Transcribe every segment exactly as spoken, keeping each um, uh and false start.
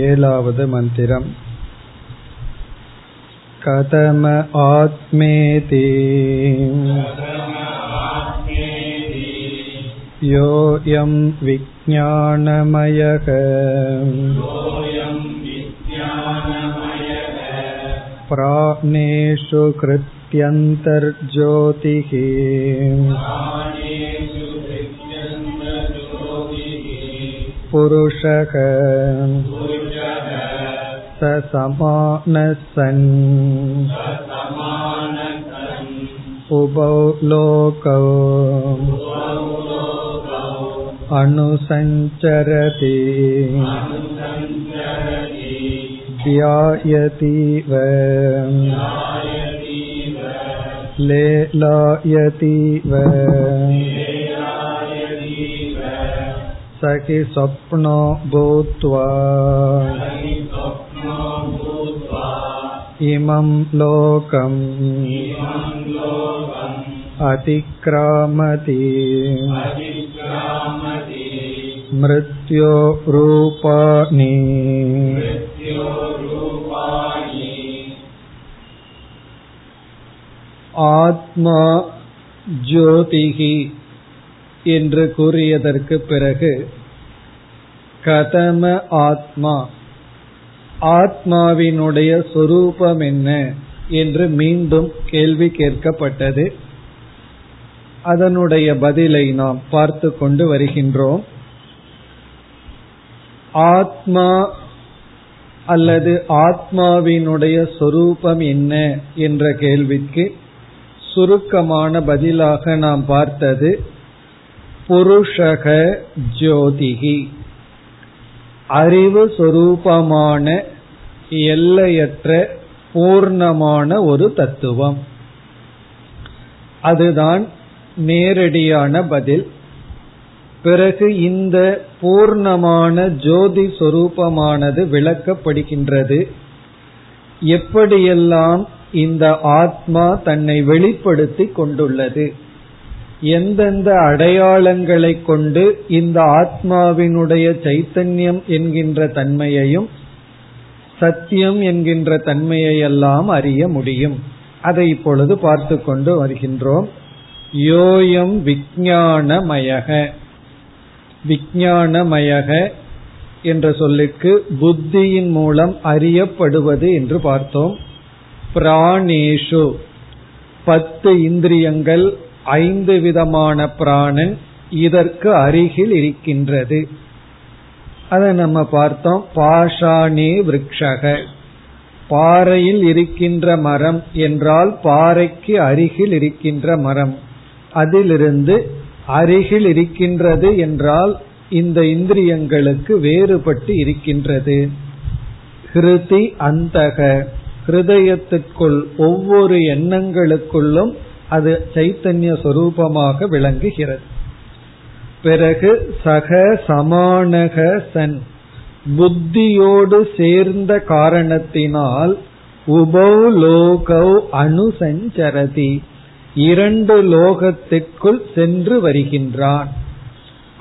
ஏழாவது மந்திரம். கதம ஆத்மேதி யோயம் விஜ்ஞானமயக பிராணேஷு கிருத்யந்தர்ஜோதிஹி புருஷக சசமானசன் உபௌ லோகௌ அனுசஞ்சரதி த்யாயதீவ லேலாயதீவ சகி ஸ்வப்னோ பூத்வா இமம் லோகம் அதிக்ராமதி மிருத்யோ ரூபாணி. ஆத்மா ஜோதிஹி என்று கூறியதற்கு பிறகு கதம ஆத்மா, ஆத்மாவினுடைய சொரூபம் என்ன என்று மீண்டும் கேள்வி கேட்கப்பட்டது. அதனுடைய பதிலை நாம் பார்த்து கொண்டு வருகின்றோம். ஆத்மா அல்லது ஆத்மாவினுடைய சொரூபம் என்ன என்ற கேள்விக்கு சுருக்கமான பதிலாக நாம் பார்த்தது புருஷக ஜோதிஹி, அறிவு சொரூபமான எல்லையற்ற பூர்ணமான ஒரு தத்துவம். அதுதான் நேரடியான பதில். பிறகு இந்த பூர்ணமான ஜோதி சொரூபமானது விளக்கப்படுகின்றது. எப்படியெல்லாம் இந்த ஆத்மா தன்னை வெளிப்படுத்தி கொண்டுள்ளது, எந்தெந்த அடையாளங்களை கொண்டு இந்த ஆத்மாவினுடைய சைத்தன்யம் என்கின்ற தன்மையையும் சத்தியம் என்கின்ற தன்மையெல்லாம் அறிய முடியும். அதை இப்பொழுது பார்த்து கொண்டு வருகின்றோம். யோயம் விஞ்ஞானமயக, விஞ்ஞானமயக என்ற சொல்லுக்கு புத்தியின் மூலம் அறியப்படுவது என்று பார்த்தோம். பிராணேஷு, பத்து இந்திரியங்கள், ஐந்து விதமான பிராணன் இதற்கு அருகில் இருக்கின்றது. அதை நம்ம பார்த்தோம். பாஷாணே விருட்சக, பாறையில் இருக்கின்ற மரம் என்றால் பாறைக்கு அருகில் இருக்கின்ற மரம், அதிலிருந்து அருகில் இருக்கின்றது என்றால் இந்த இந்திரியங்களுக்கு வேறுபட்டு இருக்கின்றது. ஹிருதி அந்தக, ஹிருதயத்துக்குள் ஒவ்வொரு எண்ணங்களுக்குள்ளும் அது சைத்தன்ய சொரூபமாக விளங்குகிறது. பிறகு சக சமானக சன், புத்தியோடு சேர்ந்த காரணத்தினால் உபௌ லோகௌ அனுசஞ்சரதி, இரண்டு லோகத்திற்குள் சென்று வருகின்றான்.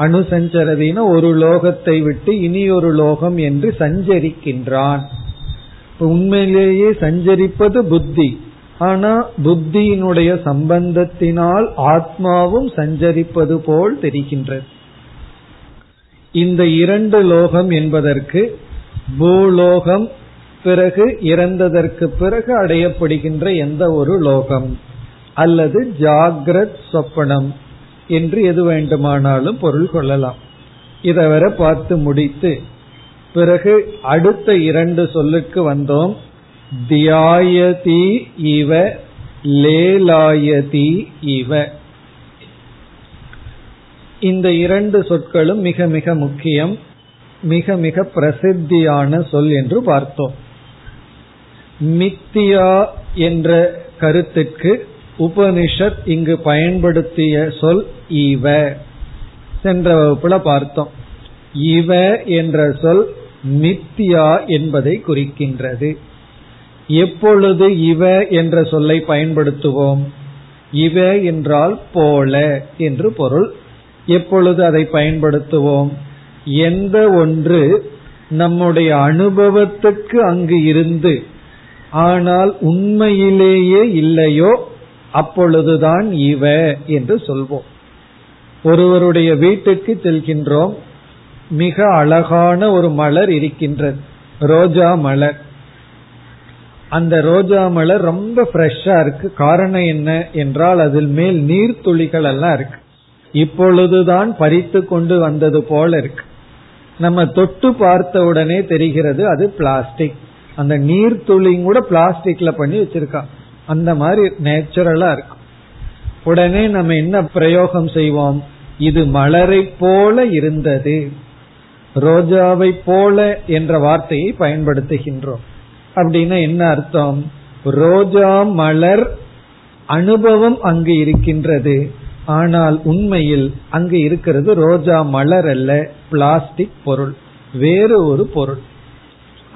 அனுசஞ்சரதினா ஒரு லோகத்தை விட்டு இனியொரு லோகம் என்று சஞ்சரிக்கின்றான். உண்மையிலேயே சஞ்சரிப்பது புத்தி, ஆனா புத்தியினுடைய சம்பந்தத்தினால் ஆத்மாவும் சஞ்சரிப்பது போல் தெரிகின்றது. இந்த இரண்டு லோகம் என்பதற்கு பூலோகம், பிறகு இறந்ததற்கு பிறகு அடையப்படுகின்ற எந்த ஒரு லோகம், அல்லது ஜாகிரத் சொப்பனம் என்று எது வேண்டுமானாலும் பொருள் கொள்ளலாம். இதை வரை பார்த்து முடித்து பிறகு அடுத்த இரண்டு சொல்லுக்கு வந்தோம். தியாயதி இவ லேலாயதி இவ, இந்த இரண்டு சொற்களும் மிக மிக முக்கியம், மிக மிக பிரசித்தியான சொல் என்று பார்த்தோம். மித்தியா என்ற கருத்துக்கு உபனிஷத் இங்கு பயன்படுத்திய சொல் இவ. சென்ற வகுப்புல பார்த்தோம். இவ என்ற சொல் மித்தியா என்பதை குறிக்கின்றது. எப்பொழுது இவ என்ற சொல்லை பயன்படுத்துவோம்? இவ என்றால் போல என்று பொருள். எப்பொழுது அதை பயன்படுத்துவோம்? எந்த ஒன்று நம்முடைய அனுபவத்துக்கு அங்கு இருந்து ஆனால் உண்மையிலேயே இல்லையோ அப்பொழுதுதான் இவ என்று சொல்வோம். ஒருவருடைய வீட்டுக்கு செல்கின்றோம், மிக அழகான ஒரு மலர் இருக்கின்றது, ரோஜா மலர். அந்த ரோஜா மலர் ரொம்ப ஃப்ரெஷ்ஷா இருக்கு. காரணம் என்ன என்றால் அதில் மேல் நீர்த்துளிகள் எல்லாம் இருக்கு. இப்பொழுதுதான் பறித்து கொண்டு வந்தது போல இருக்கு. நம்ம தொட்டு பார்த்த உடனே தெரிகிறது அது பிளாஸ்டிக். அந்த நீர்த்துளியும் கூட பிளாஸ்டிக்ல பண்ணி வச்சிருக்கான். அந்த மாதிரி நேச்சுரலா இருக்கும். உடனே நம்ம என்ன பிரயோகம் செய்வோம், இது மலரை போல இருந்தது, ரோஜாவை போல என்ற வார்த்தையை பயன்படுத்துகின்றோம். அப்படின்னா என்ன அர்த்தம், ரோஜா மலர் அனுபவம் அங்கு இருக்கின்றது, ஆனால் உண்மையில் அங்கு இருக்கிறது ரோஜா மலர் அல்ல, பிளாஸ்டிக் பொருள், வேறு ஒரு பொருள்.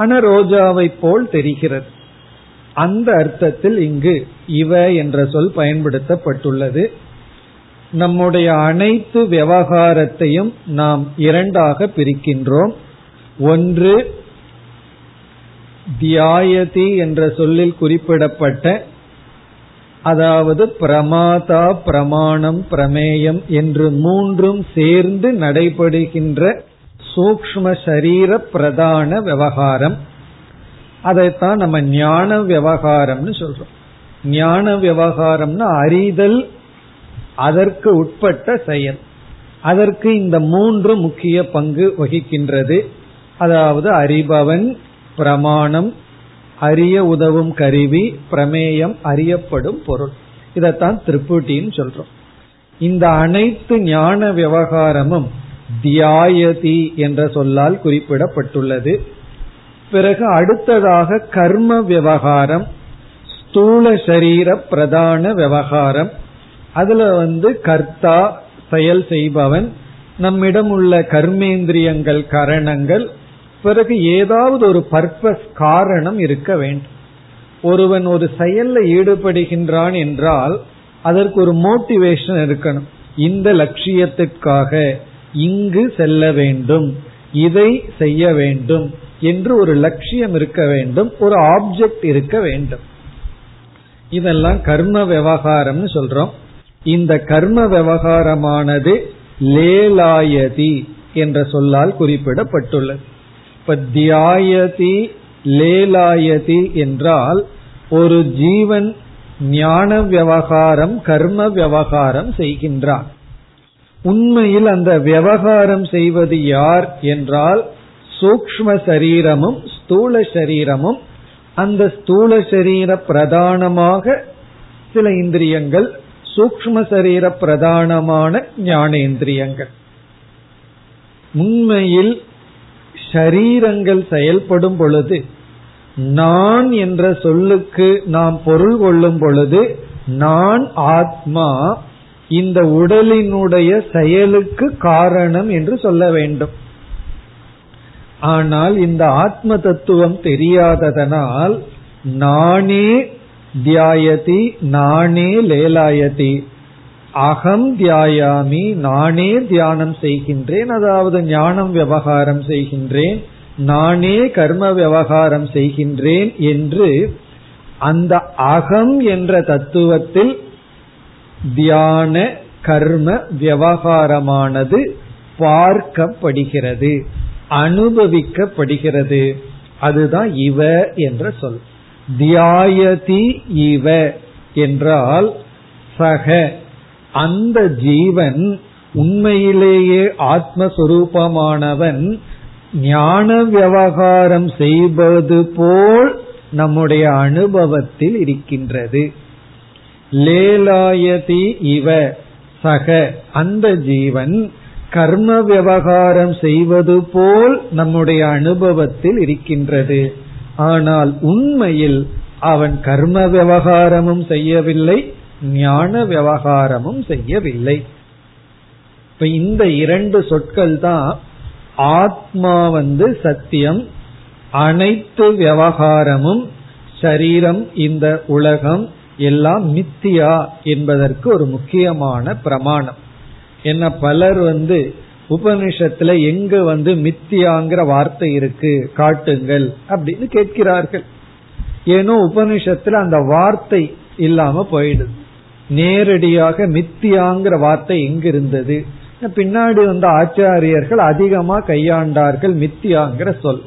ஆனா ரோஜாவை போல் தெரிகிறது. அந்த அர்த்தத்தில் இங்கு இவ என்ற சொல் பயன்படுத்தப்பட்டுள்ளது. நம்முடைய அனைத்து விவகாரத்தையும் நாம் இரண்டாக பிரிக்கின்றோம். ஒன்று தியாயதி என்ற சொல்லில் குறிப்பிடப்பட்ட, அதாவது பிரமாதா பிரமாணம் பிரமேயம் என்று மூன்றும் சேர்ந்து நடைபெறுகின்ற சூக்ஷ்ம சரீர பிரதான விவகாரம். அதைத்தான் நம்ம ஞான விவகாரம்னு சொல்றோம். ஞான விவகாரம்னா அறிதல், அதற்கு உட்பட்ட செயல். அதற்கு இந்த மூன்று முக்கிய பங்கு வகிக்கின்றது. அதாவது அறிபவன், பிரமாணம் அறிய உதவும் கருவி, பிரமேயம் அறியப்படும் பொருள். இதத்தான் திரிபுட்டின்னு சொல்றோம். இந்த அனைத்து ஞான விவகாரமும் தியாயதி என்ற சொல்லால் குறிப்பிடப்பட்டுள்ளது. பிறகு அடுத்ததாக கர்ம விவகாரம், ஸ்தூல சரீர பிரதான விவகாரம். அதுல வந்து கர்த்தா செயல் செய்பவன், நம்மிடம் உள்ள கர்மேந்திரியங்கள் கரணங்கள். பிறகு ஏதாவது ஒரு பர்பஸ் காரணம் இருக்க வேண்டும். ஒருவன் ஒரு செயல்ல ஈடுபடுகின்றான் என்றால் அதற்கு ஒரு மோட்டிவேஷன் இருக்கணும். இந்த லட்சியத்திற்காக இங்கு செல்ல வேண்டும், இதை செய்ய வேண்டும் என்று ஒரு லட்சியம் இருக்க வேண்டும், ஒரு ஆப்ஜெக்ட் இருக்க வேண்டும். இதெல்லாம் கர்ம விவகாரம்னு சொல்றோம். இந்த கர்ம விவகாரமானது லேலாயதி என்ற சொல்லால் குறிப்பிடப்பட்டுள்ளது. இப்ப தியாயதி லேலாயதி என்றால் ஒரு ஜீவன் ஞான விவகாரம் கர்ம விவகாரம் செய்கின்றான். உண்மையில் அந்த விவகாரம் செய்வது யார் என்றால் சூக்ஷ்ம சரீரமும் ஸ்தூல சரீரமும். அந்த ஸ்தூல சரீர பிரதானமாக சில இந்திரியங்கள், சூக்ஷ்ம சரீர பிரதானமான ஞானேந்திரியங்கள். உண்மையில் ஷரீரங்கள் செயல்படும் பொழுது, நான் என்ற சொல்லுக்கு நாம் பொருள் கொள்ளும் பொழுது, நான் ஆத்மா இந்த உடலினுடைய செயலுக்கு காரணம் என்று சொல்ல வேண்டும். ஆனால் இந்த ஆத்ம தத்துவம் தெரியாததனால் நானே தியாயதி, நானே லேலாயதி, அகம் தியாயாமி, நானே தியானம் செய்கின்றேன், அதாவது ஞானம் விவகாரம் செய்கின்றேன், நானே கர்ம விவகாரம் செய்கின்றேன் என்று அந்த அகம் என்ற தத்துவத்தில் தியான கர்ம விவகாரமானது பார்க்கப்படுகிறது, அனுபவிக்கப்படுகிறது. அதுதான் இவ என்ற சொல். தியாயதி இவ என்றால் சக அந்த ஜீவன் உண்மையிலேயே ஆத்மஸ்வரூபமானவன் ஞான விவகாரம் செய்வது போல் நம்முடைய அனுபவத்தில் இருக்கின்றது. லேலாயதி இவ சக அந்த ஜீவன் கர்ம விவகாரம் செய்வது போல் நம்முடைய அனுபவத்தில் இருக்கின்றது. ஆனால் உண்மையில் அவன் கர்ம விவகாரமும் செய்யவில்லை, ஞான விவகாரமும் செய்யவில்லை. இப்ப இந்த இரண்டு சொற்கள் தான் ஆத்மா வந்து சத்தியம், அனைத்து விவகாரமும் சரீரம் இந்த உலகம் எல்லாம் மித்தியா என்பதற்கு ஒரு முக்கியமான பிரமாணம். என்ன பலர் வந்து உபனிஷத்துல எங்க வந்து மித்தியாங்கிற வார்த்தை இருக்கு காட்டுங்கள் அப்படின்னு கேட்கிறார்கள். ஏனோ உபனிஷத்துல அந்த வார்த்தை இல்லாம போயிடுது. நேரடியாக மித்தியாங்கிற வார்த்தை எங்க இருந்தது? பின்னாடி வந்த ஆச்சாரியர்கள் அதிகமா கையாண்டார்கள் மித்தியாங்கிற சொல்.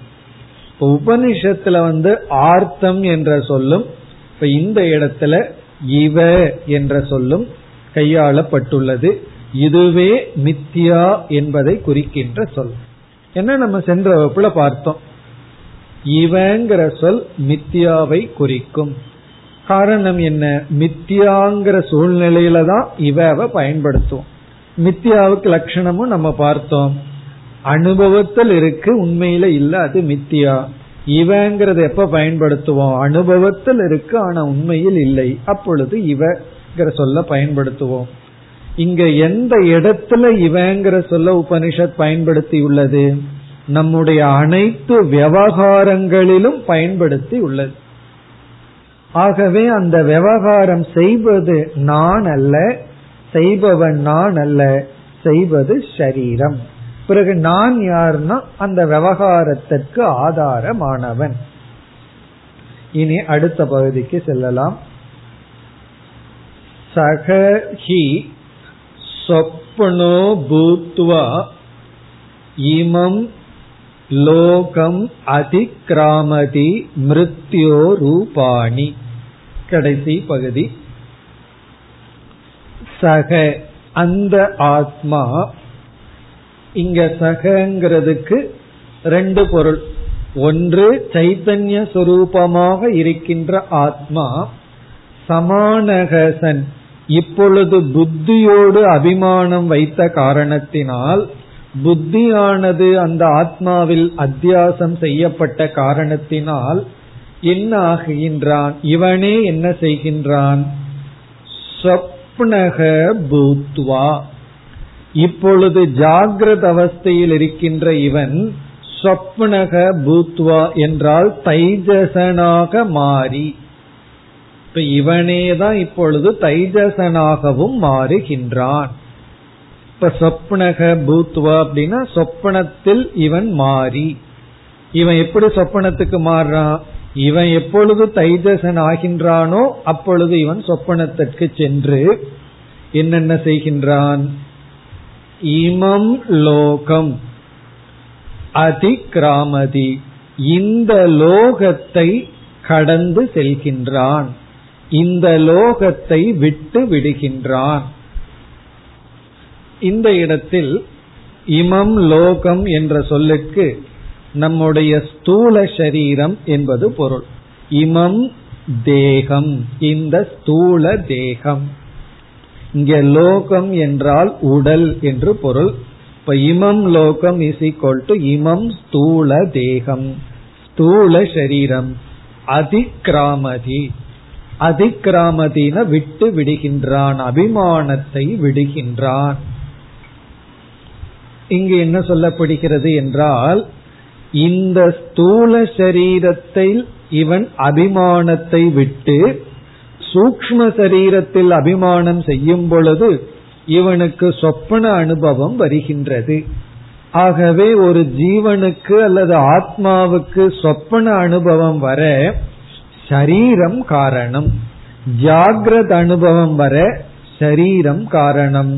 இப்ப உபனிஷத்துல வந்து ஆர்த்தம் என்ற சொல்லும், இப்ப இந்த இடத்துல இவ என்ற சொல்லும் கையாளப்பட்டுள்ளது. இதுவே மித்தியா என்பதை குறிக்கின்ற சொல். என்ன நம்ம சென்ற வகுப்புல பார்த்தோம், இவங்கிற சொல் மித்தியாவை குறிக்கும். காரணம் என்ன? மித்தியாங்கிற சூழ்நிலையில தான் இவவை பயன்படுத்தும். மித்தியாவுக்கு லட்சணமும் நம்ம பார்த்தோம், அனுபவத்தில் இருக்கு உண்மையில இல்ல, அது மித்தியா. இவங்கிறது எப்ப பயன்படுத்துவோம்? அனுபவத்தில் இருக்கு ஆனா உண்மையில் இல்லை, அப்பொழுது இவங்கிற சொல்ல பயன்படுத்துவோம். இங்க எந்த இடத்துல இவங்கிற சொல்ல உபனிஷத் பயன்படுத்தி உள்ளது? நம்முடைய அனைத்து விவகாரங்களிலும் பயன்படுத்தி உள்ளது. ஆகவே அந்த விவகாரம் செய்வது நான் அல்ல, செய்பவன் நான் அல்ல, செய்வது ஷரீரம். பிறகு நான் யாருன்னா அந்த விவகாரத்திற்கு ஆதாரமானவன். இனி அடுத்த பகுதிக்கு செல்லலாம். சகஹி சொப்னோ பூத்வா இமம் லோகம் அதிக்ராமதி மிருத்யோ ரூபாணி. கடைசி பகுதி. சக அந்த ஆத்மா, இங்க சகங்கிறதுக்கு ரெண்டு பொருள். ஒன்று சைத்தன்ய சொரூபமாக இருக்கின்ற ஆத்மா, சமானகசன் இப்பொழுது புத்தியோடு அபிமானம் வைத்த காரணத்தினால், புத்தியானது அந்த ஆத்மாவில் அத்தியாசம் செய்யப்பட்ட காரணத்தினால் என்ன ஆகின்றான்? இவனே என்ன செய்கின்றான்? சொப்னக பூத்வா, இப்பொழுது ஜாகிரத அவஸ்தையில் இருக்கின்ற இவன் சொப்னக பூத்வா என்றால் தைஜசனாக மாறி, இப்ப இவனேதான் இப்பொழுது தைஜசனாகவும் மாறுகின்றான். இப்ப சொப்னக பூத்வா அப்படின்னா சொப்பனத்தில் இவன் மாறி. இவன் எப்படி சொப்பனத்துக்கு மாறுறான்? இவன் எப்பொழுது தைஜசன் ஆகின்றானோ அப்பொழுது இவன் சொப்பனத்திற்கு சென்று என்னென்ன செய்கின்றான்? இமம் லோகம் அதிக்ராமதி, இந்த லோகத்தை கடந்து செல்கின்றான், இந்த லோகத்தை விட்டு விடுகின்றான். இந்த இடத்தில் இமம் லோகம் என்ற சொல்லுக்கு நம்முடைய ஸ்தூல சரீரம் என்பது பொருள். இமம் தேகம், இந்த ஸ்தூல தேகம். இங்க லோகம் என்றால் உடல் என்று பொருள். இப்ப இமம் லோகம் இஸ் ஈக்வல் டு இமம் ஸ்தூல தேகம், ஸ்தூல சரீரம். அதிக்ராமதி, அதிக்ராமதின விட்டு விடுகின்றான், அபிமானத்தை விடுகின்றான். இங்கு என்ன சொல்லப்படுகிறது என்றால், இந்த ஸ்தூல சரீரத்தில் இவன் அபிமானத்தை விட்டு சூக்ஷ்ம சரீரத்தில் அபிமானம் செய்யும் பொழுது இவனுக்கு சொப்பன அனுபவம் வருகின்றது. ஆகவே ஒரு ஜீவனுக்கு அல்லது ஆத்மாவுக்கு சொப்பன அனுபவம் வர சரீரம் காரணம், ஜாகிரத அனுபவம் வர சரீரம் காரணம்.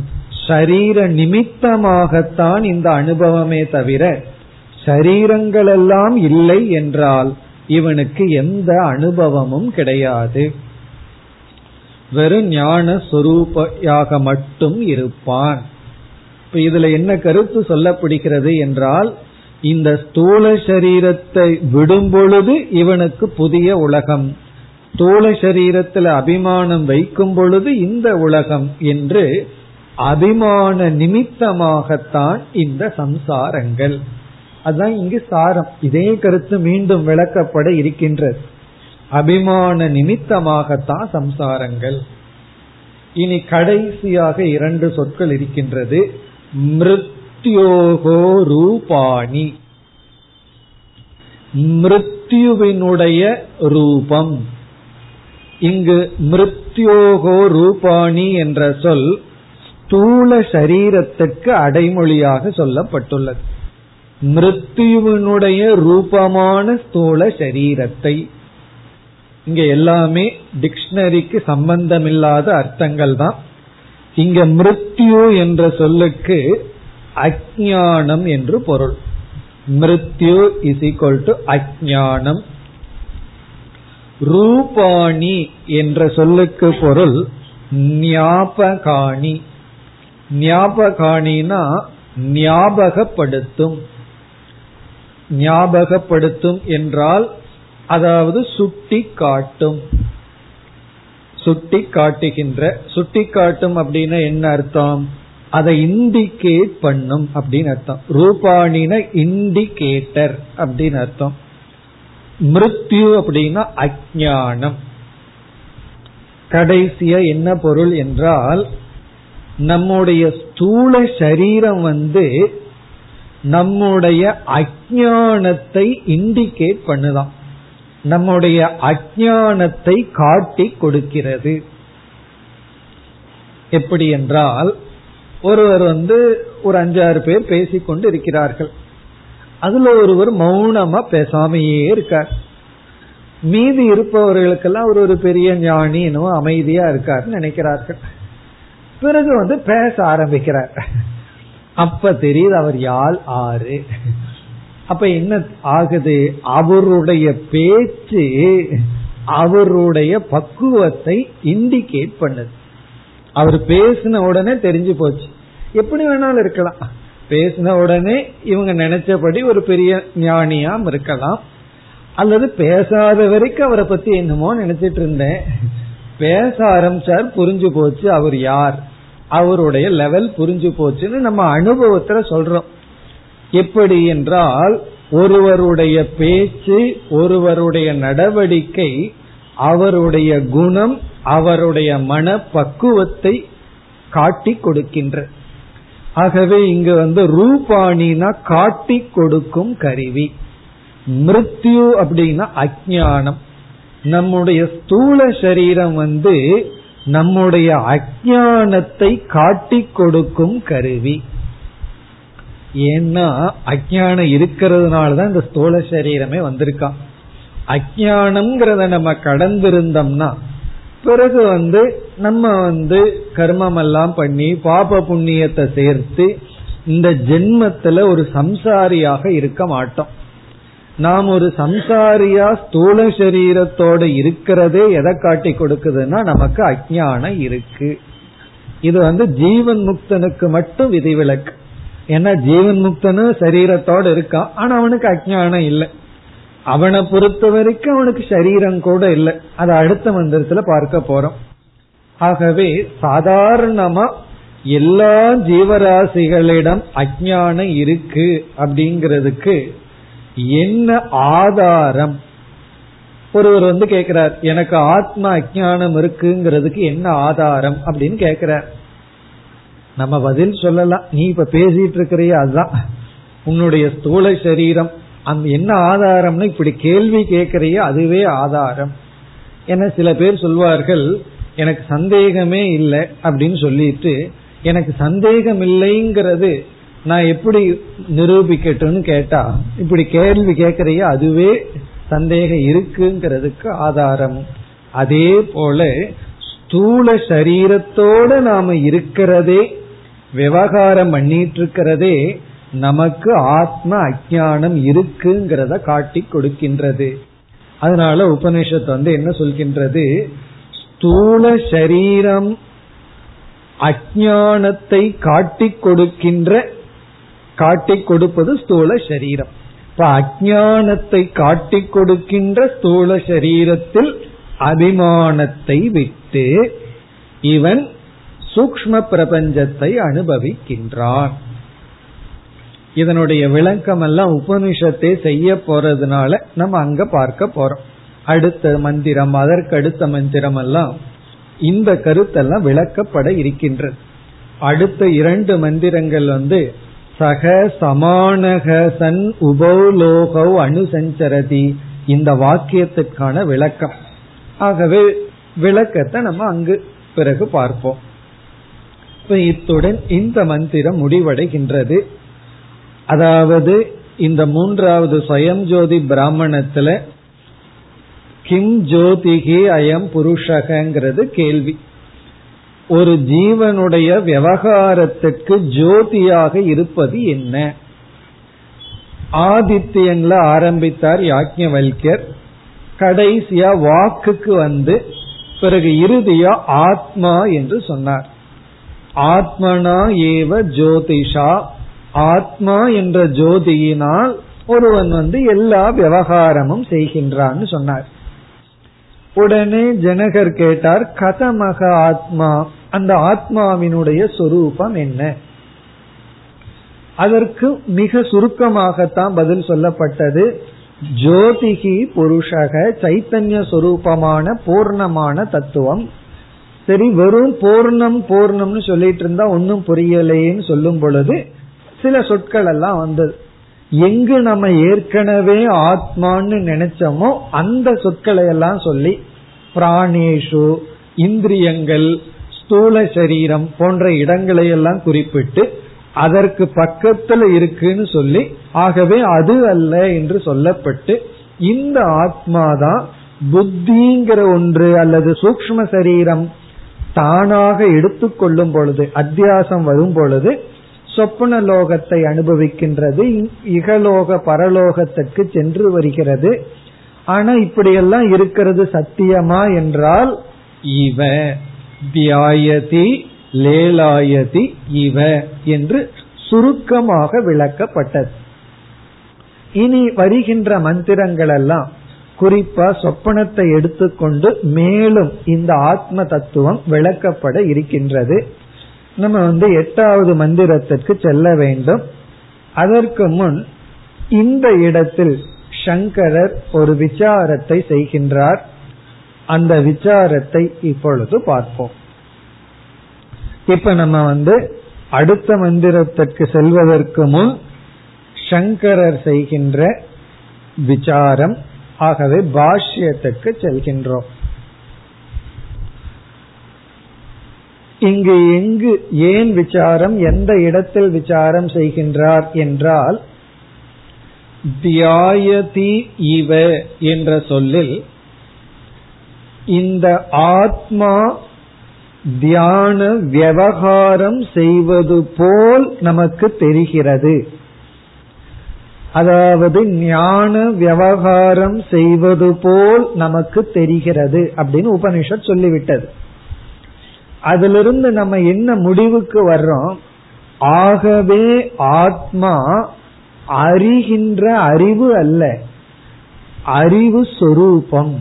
சரீர நிமித்தமாகத்தான் இந்த அனுபவமே தவிர சரீரங்கள் எல்லாம் இல்லை என்றால் இவனுக்கு எந்த அனுபவமும் கிடையாது. வெறும் ஞான சொரூபமாக மட்டும் இருப்பான். இப்ப இதுல என்ன கருத்து சொல்லப்படுகிறது என்றால், இந்த ஸ்தூல சரீரத்தை விடும் பொழுது இவனுக்கு புதிய உலகம், ஸ்தூல சரீரத்தில் அபிமானம் வைக்கும் பொழுது இந்த உலகம் என்று அபிமான நிமித்தமாகத்தான் இந்த சம்சாரங்கள். அதுதான் இங்கு சாரம். இதே கருத்து மீண்டும் விளக்கப்பட இருக்கின்றது. அபிமான நிமித்தமாகத்தான் சம்சாரங்கள். இனி கடைசியாக இரண்டு சொற்கள் இருக்கின்றது. மிருத்யோகோ ரூபாணி, மிருத்யுவினுடைய ரூபம். இங்கு மிருத்யோகோ ரூபாணி என்ற சொல் ஸ்தூல சரீரத்துக்கு அடைமொழியாக சொல்லப்பட்டுள்ளது. மிருத்யுவினுடைய ரூபமான ஸ்தூல சரீரத்தை, இங்க எல்லாமே டிக்ஷனரிக்கு சம்பந்தமில்லாத அர்த்தங்கள் தான். இங்க மிருத்யு என்ற சொல்லுக்கு அஜ்ஞானம் என்று பொருள். மிருத்யு இஸ் ஈக்வல் டு அஜ்ஞானம். ரூபாணி என்ற சொல்லுக்கு பொருள் ஞாபகாணி. ஞாபகாணினா ஞாபகப்படுத்தும். ஞாபகப்படுத்தும் என்றால் அதாவது சுட்டி காட்டும், சுட்டி காட்டுகின்ற. சுட்டி காட்டும் அப்படின்னா என்ன அர்த்தம்? அதை இண்டிகேட் பண்ணும் அப்படின்னு அர்த்தம். ரூபாணின இண்டிகேட்டர் அப்படின்னு அர்த்தம். மிருத்யு அப்படின்னா அஜ்ஞானம். கடைசியா என்ன பொருள் என்றால், நம்முடைய ஸ்தூல சரீரம் வந்து நம்முடைய அஜ்ஞானத்தை இண்டிகேட் பண்ணுதான், நம்முடைய அஜ்ஞானத்தை காட்டி கொடுக்கிறது. எப்படி என்றால், ஒருவர் வந்து ஒரு அஞ்சாறு பேர் பேசிக்கொண்டு இருக்கிறார்கள். அதுல ஒருவர் மௌனமா பேசாமையே இருக்கார். மீதி இருப்பவர்களுக்கெல்லாம் ஒரு ஒரு பெரிய ஞானி என்னவோ அமைதியா இருக்காருன்னு நினைக்கிறார்கள். பிறகு வந்து பேச ஆரம்பிக்கிறார். அப்ப தெரியுது அவர் யாழ் ஆறு. அப்ப என்ன ஆகுது? அவருடைய பேச்சு அவருடைய பக்குவத்தை இண்டிகேட் பண்ணுது. அவர் பேசின உடனே தெரிஞ்சு போச்சு. எப்படி வேணாலும் இருக்கலாம், பேசின உடனே இவங்க நினைச்சபடி ஒரு பெரிய ஞானியா இருக்கலாம், அல்லது பேசாத வரைக்கும் அவரை பத்தி என்னமோ நினைச்சிட்டு இருந்தேன், பேச ஆரம்பிச்சார், புரிஞ்சு போச்சு அவர் யார், அவருடைய லெவல் புரிஞ்சு போச்சுன்னு நம்ம அனுபவத்துல சொல்றோம். எப்படி என்றால், ஒருவருடைய பேச்சு ஒருவருடைய நடவடிக்கை அவருடைய குணம் அவருடைய மன பக்குவத்தை காட்டி கொடுக்கின்ற. ஆகவே இங்க வந்து ரூபாணினா காட்டி கொடுக்கும் கருவி, மிருத்யு அப்படின்னா அஜ்ஞானம். நம்முடைய ஸ்தூல சரீரம் வந்து நம்முடைய அஜ்ஞானத்தை காட்டி கொடுக்கும் கருவி. ஏன்னா அஜ்ஞானம் இருக்கிறதுனாலதான் இந்த ஸ்தூல சரீரமே வந்திருக்கான். அஜ்ஞானம்ங்கிறத நம்ம கடந்திருந்தோம்னா பிறகு வந்து நம்ம வந்து கர்மம் எல்லாம் பண்ணி பாப புண்ணியத்தை சேர்த்து இந்த ஜென்மத்துல ஒரு சம்சாரியாக இருக்க மாட்டோம். நாம் ஒரு சம்சாரியா ஸ்தூல சரீரத்தோட இருக்கிறதே எதை காட்டி கொடுக்குதுன்னா நமக்கு அஜ்ஞானம் இருக்கு. இது வந்து ஜீவன் முக்தனுக்கு மட்டும் விதிவிலக்கு. ஏன்னா ஜீவன் முக்தனு சரீரத்தோட இருக்கான், ஆனா அவனுக்கு அஜ்ஞானம் இல்லை. அவனை பொறுத்த வரைக்கும் அவனுக்கு சரீரம் கூட இல்லை. அது அடுத்த மந்திரத்துல பார்க்க போறோம். ஆகவே சாதாரணமா எல்லா ஜீவராசிகளிடம் அஜ்ஞானம் இருக்கு அப்படிங்கிறதுக்கு என்ன ஆதாரம்? ஒருவர் வந்து கேட்கிறார், எனக்கு ஆத்மா அஜ்ஞானம் இருக்குங்கிறதுக்கு என்ன ஆதாரம் அப்படின்னு கேட்கிறார். நம்ம பதில் சொல்லலாம், நீ இப்ப பேசிட்டு இருக்கிறிய அதுதான் உன்னுடைய ஸ்தூல சரீரம். அந்த என்ன ஆதாரம்னு இப்படி கேள்வி கேட்கறிய அதுவே ஆதாரம். ஏன்னா சில பேர் சொல்வார்கள் எனக்கு சந்தேகமே இல்லை அப்படின்னு சொல்லிட்டு, எனக்கு சந்தேகம் இல்லைங்கிறது நான் எப்படி நிரூபிக்கட்டும்னு கேட்டா, இப்படி கேள்வி கேட்கறிய அதுவே சந்தேகம் இருக்குங்கிறதுக்கு ஆதாரம். அதே போல ஸ்தூல சரீரத்தோட நாம இருக்கிறதே, விவகாரம் பண்ணிட்டு இருக்கிறதே நமக்கு ஆத்ம அஜ்ஞானம் இருக்குங்கிறத காட்டி கொடுக்கின்றது. அதனால உபநிஷத்து வந்து என்ன சொல்கின்றது? ஸ்தூல சரீரம் அஜ்ஞானத்தை காட்டி கொடுக்கின்ற, காட்டி கொடுப்பது ஸ்தூல சரீரம். இப்ப அஜ்ஞானத்தை காட்டி கொடுக்கின்ற ஸ்தூல சரீரத்தில் அபிமானத்தை விட்டு இவன் சூக்ஷ்ம பிரபஞ்சத்தை அனுபவிக்கின்றான். இதனுடைய விளக்கம் எல்லாம் உபனிஷத்தை செய்ய போறதுனால நம்ம அங்க பார்க்க போறோம். அடுத்த மந்திரம் அதற்கு அடுத்த மந்திரம் எல்லாம் இந்த கருத்தெல்லாம் விளக்கப்பட இருக்கின்றது. அடுத்த இரண்டு மந்திரங்கள் வந்து சக சமானக சன் உபௌ லோகௌ அனுசஞ்சரதி, இந்த வாக்கியத்திற்கான விளக்கம். ஆகவே விளக்கத்தை நம்ம அங்கு பிறகு பார்ப்போம். இத்துடன் இந்த மந்திரம் முடிவடைகின்றது. அதாவது இந்த மூன்றாவது ஸ்வயம்ஜோதி பிராமணத்துல கிம் ஜோதிகி அயம் புருஷகங்கிறது கேள்வி. ஒரு ஜீவனுடைய விவகாரத்துக்கு ஜோதியாக இருப்பது என்ன? ஆதித்யன்ல ஆரம்பித்தார் யாக்ஞவல்யர், கடைசியா வாக்குக்கு வந்து பிறகு இறுதியா ஆத்மா என்று சொன்னார். ஆத்மனா ஏவ ஜோதிஷா, ஆத்மா என்ற ஜோதியினால் ஒருவன் வந்து எல்லா விவகாரமும் செய்கின்றான்னு சொன்னார். உடனே ஜனகர் கேட்டார், கதமக ஆத்மா, அந்த ஆத்மாவினுடைய சொரூபம் என்ன? அதற்கு மிக சுருக்கமாகத்தான் பதில் சொல்லப்பட்டது. ஜோதிகி புருஷக, சைத்தன்ய சொரூபமான பூர்ணமான தத்துவம். சரி, வெறும் பூர்ணம் பூர்ணம்னு சொல்லிட்டு இருந்தா ஒன்னும் புரியலைன்னு சொல்லும் பொழுது சில சொற்கள் எல்லாம் வந்தது. எங்கு நம்ம ஏற்கனவே ஆத்மான்னு நினைச்சோமோ அந்த சொற்களை எல்லாம் சொல்லி, பிராணேஷு, இந்திரியங்கள், ஸ்தூல சரீரம் போன்ற இடங்களை எல்லாம் குறிப்பிட்டு அதற்கு பக்கத்துல இருக்குன்னு சொல்லி, ஆகவே அது அல்ல என்று சொல்லப்பட்டு இந்த ஆத்மாதான் புத்திங்கிற ஒன்று அல்லது சூக்ஷ்ம சரீரம் தானாக எடுத்துக்கொள்ளும் பொழுது, அத்தியாசம் வரும் பொழுது சொப்பன லோகத்தை அனுபவிக்கின்றது, இகலோக பரலோகத்திற்கு சென்று வருகிறது. ஆனா இப்படியெல்லாம் இருக்கிறது சத்தியமா என்றால், இவ தியாயதி லேலாயதி இவ என்று சுருக்கமாக விளக்கப்பட்டது. இனி வருகின்ற மந்திரங்கள் எல்லாம் குறிப்பா சொப்பனத்தை எடுத்துக்கொண்டு மேலும் இந்த ஆத்ம தத்துவம் விளக்கப்பட இருக்கின்றது. நம்ம வந்து எட்டாவது மந்திரத்திற்கு செல்ல வேண்டும். அதற்கு முன் இந்த இடத்தில் சங்கரர் ஒரு விசாரத்தை செய்கின்றார். அந்த விசாரத்தை இப்பொழுது பார்ப்போம். இப்ப நம்ம வந்து அடுத்த மந்திரத்திற்கு செல்வதற்கு முன் சங்கரர் செய்கின்ற விசாரம். ஆகவே பாஷ்யத்திற்கு செல்கின்றோம். இங்கு எங்கு ஏன் விசாரம், எந்த இடத்தில் விசாரம் செய்கின்றார் என்றால், தியாயதி இவ என்ற சொல்லில் இந்த ஆத்மா தியான விவகாரம் செய்வது போல் நமக்கு தெரிகிறது. அதாவது ஞான விவகாரம் செய்வது போல் நமக்கு தெரிகிறது அப்படின்னு உபனிஷத் சொல்லிவிட்டது. அதிலிருந்து நம்ம என்ன முடிவுக்கு வர்றோம்? ஆகவே ஆத்மா அறிகின்ற அறிவு அல்ல, அறிவு சொரூபம்,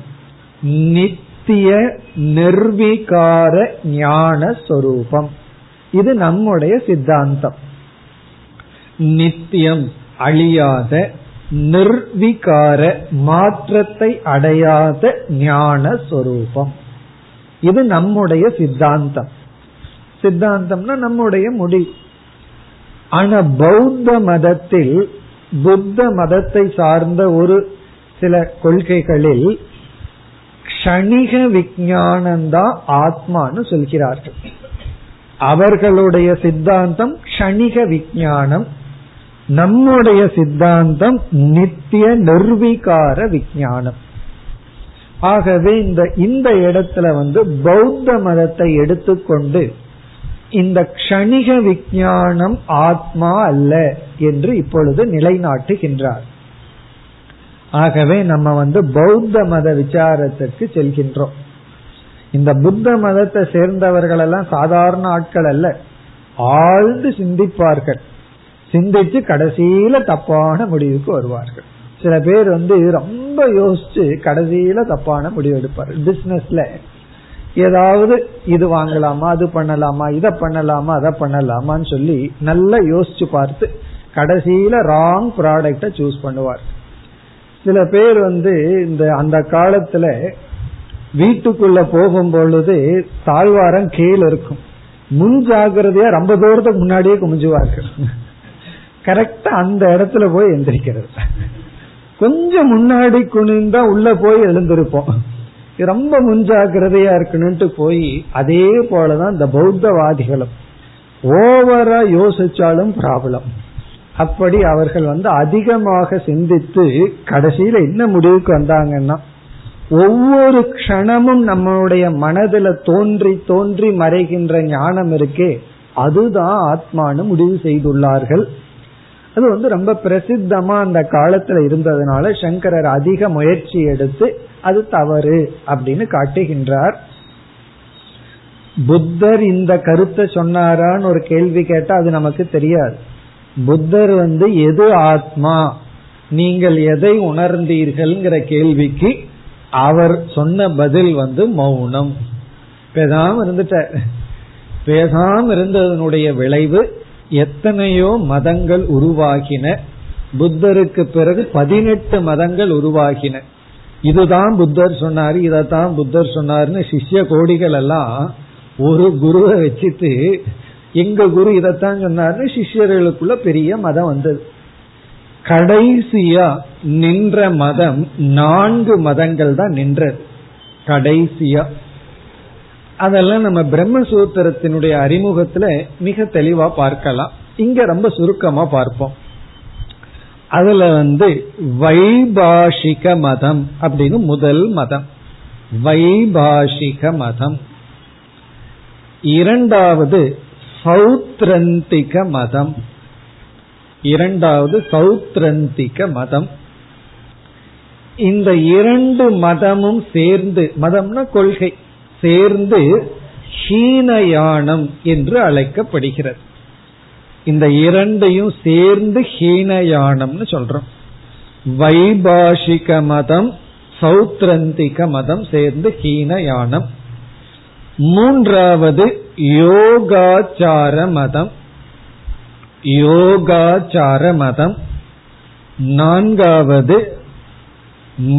நித்திய நிர்விகார ஞான சொரூபம். இது நம்முடைய சித்தாந்தம். நித்தியம், அழியாத, நிர்விகார, மாற்றத்தை அடையாத ஞான சொரூபம். இது நம்முடைய சித்தாந்தம். சித்தாந்தம்னா நம்முடைய முடிவு. ஆனா பௌத்த மதத்தில், புத்த மதத்தை சார்ந்த ஒரு சில கொள்கைகளில் க்ஷணிக விஞ்ஞானம்தான் ஆத்மான்னு சொல்கிறார்கள். அவர்களுடைய சித்தாந்தம் க்ஷணிக விஞ்ஞானம், நம்முடைய சித்தாந்தம் நித்திய நிர்விகார விஞ்ஞானம். ஆகவே இந்த இந்த இடத்துல வந்து பௌத்த மதத்தை எடுத்துக்கொண்டு இந்த க்ஷணிக விஞ்ஞானம் ஆத்மா அல்ல என்று இப்பொழுது நிலைநாட்டுகின்றார். ஆகவே நம்ம வந்து பௌத்த மத விசாரத்திற்கு செல்கின்றோம். இந்த புத்த மதத்தை சேர்ந்தவர்கள் எல்லாம் சாதாரண ஆட்கள் அல்ல, ஆழ்ந்து சிந்திப்பார்கள். சிந்திச்சு கடைசியில தப்பான முடிவுக்கு வருவார்கள். சில பேர் வந்து ரொம்ப யோசிச்சு கடைசியில தப்பான முடிவு எடுப்பாரு. பிசினஸ்ல ஏதாவது இது வாங்கலாமா, அது பண்ணலாமா, இத பண்ணலாமா, அதை பண்ணலாமான்னு சொல்லி நல்லா யோசிச்சு பார்த்து கடைசியில ராங் ப்ராடக்ட சூஸ் பண்ணுவார். சில பேர் வந்து இந்த அந்த காலத்துல வீட்டுக்குள்ள போகும் பொழுது தாழ்வாரம் கீழே இருக்கும், முன் ஜாகிரதையா ரொம்ப தூரத்துக்கு முன்னாடியே குமிஞ்சுவார்கள். கரெக்டா அந்த இடத்துல போய் எந்திரிக்கிறது. கொஞ்சம் முன்னாடி குனிந்தா உள்ள போய் எழுந்திருப்போம். ரொம்ப முன்ஜாக்கிரதையா இருக்கணும்ட்டு போய் அதே போலதான் இந்த பௌத்தவாதிகளும் ஓவரா யோசிச்சாலும் ப்ராப்ளம். அப்படி அவர்கள் வந்து அதிகமாக சிந்தித்து கடைசியில என்ன முடிவுக்கு வந்தாங்கன்னா, ஒவ்வொரு க்ஷணமும் நம்மளுடைய மனதுல தோன்றி தோன்றி மறைகின்ற ஞானம் இருக்கே அதுதான் ஆத்மானு முடிவு செய்துள்ளார்கள். அது வந்து ரொம்ப பிரசித்தமா அந்த காலத்துல இருந்ததுனால சங்கரர் அதிக முயற்சி எடுத்து அது தவறு அப்படின்னு காட்டுகின்றார். புத்தர் இந்த கருத்தை சொன்னாரான்னு ஒரு கேள்வி கேட்டா அது நமக்கு தெரியாது. புத்தர் வந்து எது ஆத்மா, நீங்கள் எதை உணர்ந்தீர்கள்ங்கிற கேள்விக்கு அவர் சொன்ன பதில் வந்து மௌனம். பேசாம இருந்துட்ட பேசாம இருந்ததனுடைய விளைவு எத்தனையோ மதங்கள் உருவாகின. புத்தருக்கு பிறகு பதினெட்டு மதங்கள் உருவாகின. இதுதான் புத்தர் சொன்னாரு, இதத்தான் புத்தர் சொன்னாருன்னு சிஷ்ய கோடிகள் எல்லாம் ஒரு குருவை வச்சுட்டு எங்க குரு இதத்தான் சொன்னாருன்னு சிஷ்யர்களுக்குள்ள பெரிய மதம் வந்தது. கடைசியா நின்ற மதம் நான்கு மதங்கள் தான் நின்றது கடைசியா. அதெல்லாம் நம்ம பிரம்மசூத்திரத்தினுடைய அறிமுகத்துல மிக தெளிவா பார்க்கலாம். இங்க ரொம்ப சுருக்கமா பார்ப்போம். அதுல வந்து வைபாஷிக மதம் அப்படின்னு முதல் மதம், வைபாஷிக மதம். இரண்டாவது சௌத்ரந்திக மதம், இரண்டாவது சௌத்ரந்திக மதம். இந்த இரண்டு மதமும் சேர்ந்து, மதம்னா கொள்கை, சேர்ந்து ஹீனயானம் என்று அழைக்கப்படுகிறது. இந்த இரண்டையும் சேர்ந்து ஹீனயானம்னு சொல்றோம். வைபாஷிக மதம் சௌத்ரந்திக மதம் சேர்ந்து ஹீனயானம். மூன்றாவது யோகாச்சார மதம், யோகாச்சார மதம். நான்காவது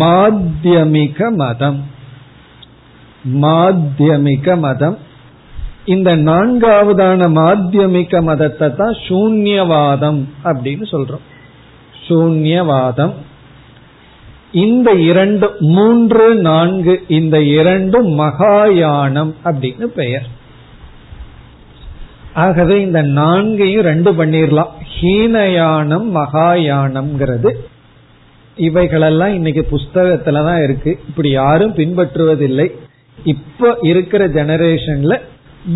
மாத்யமிக மதம், மாத்யமிக மதம். இந்த நான்காவதான மாத்யமிக மதத்தை தான் சூன்யவாதம் அப்படின்னு சொல்றோம், சூன்யவாதம். இந்த இரண்டு, மூன்று நான்கு, இந்த இரண்டு மகாயானம் அப்படின்னு பெயர். ஆகவே இந்த நான்கையும் ரெண்டு பண்ணிடலாம், ஹீனயானம் மகாயானம்ங்கிறது. இவைகளெல்லாம் இன்னைக்கு புஸ்தகத்துலதான் இருக்கு, இப்படி யாரும் பின்பற்றுவதில்லை. இப்ப இருக்கிற ஜெனரேஷன்ல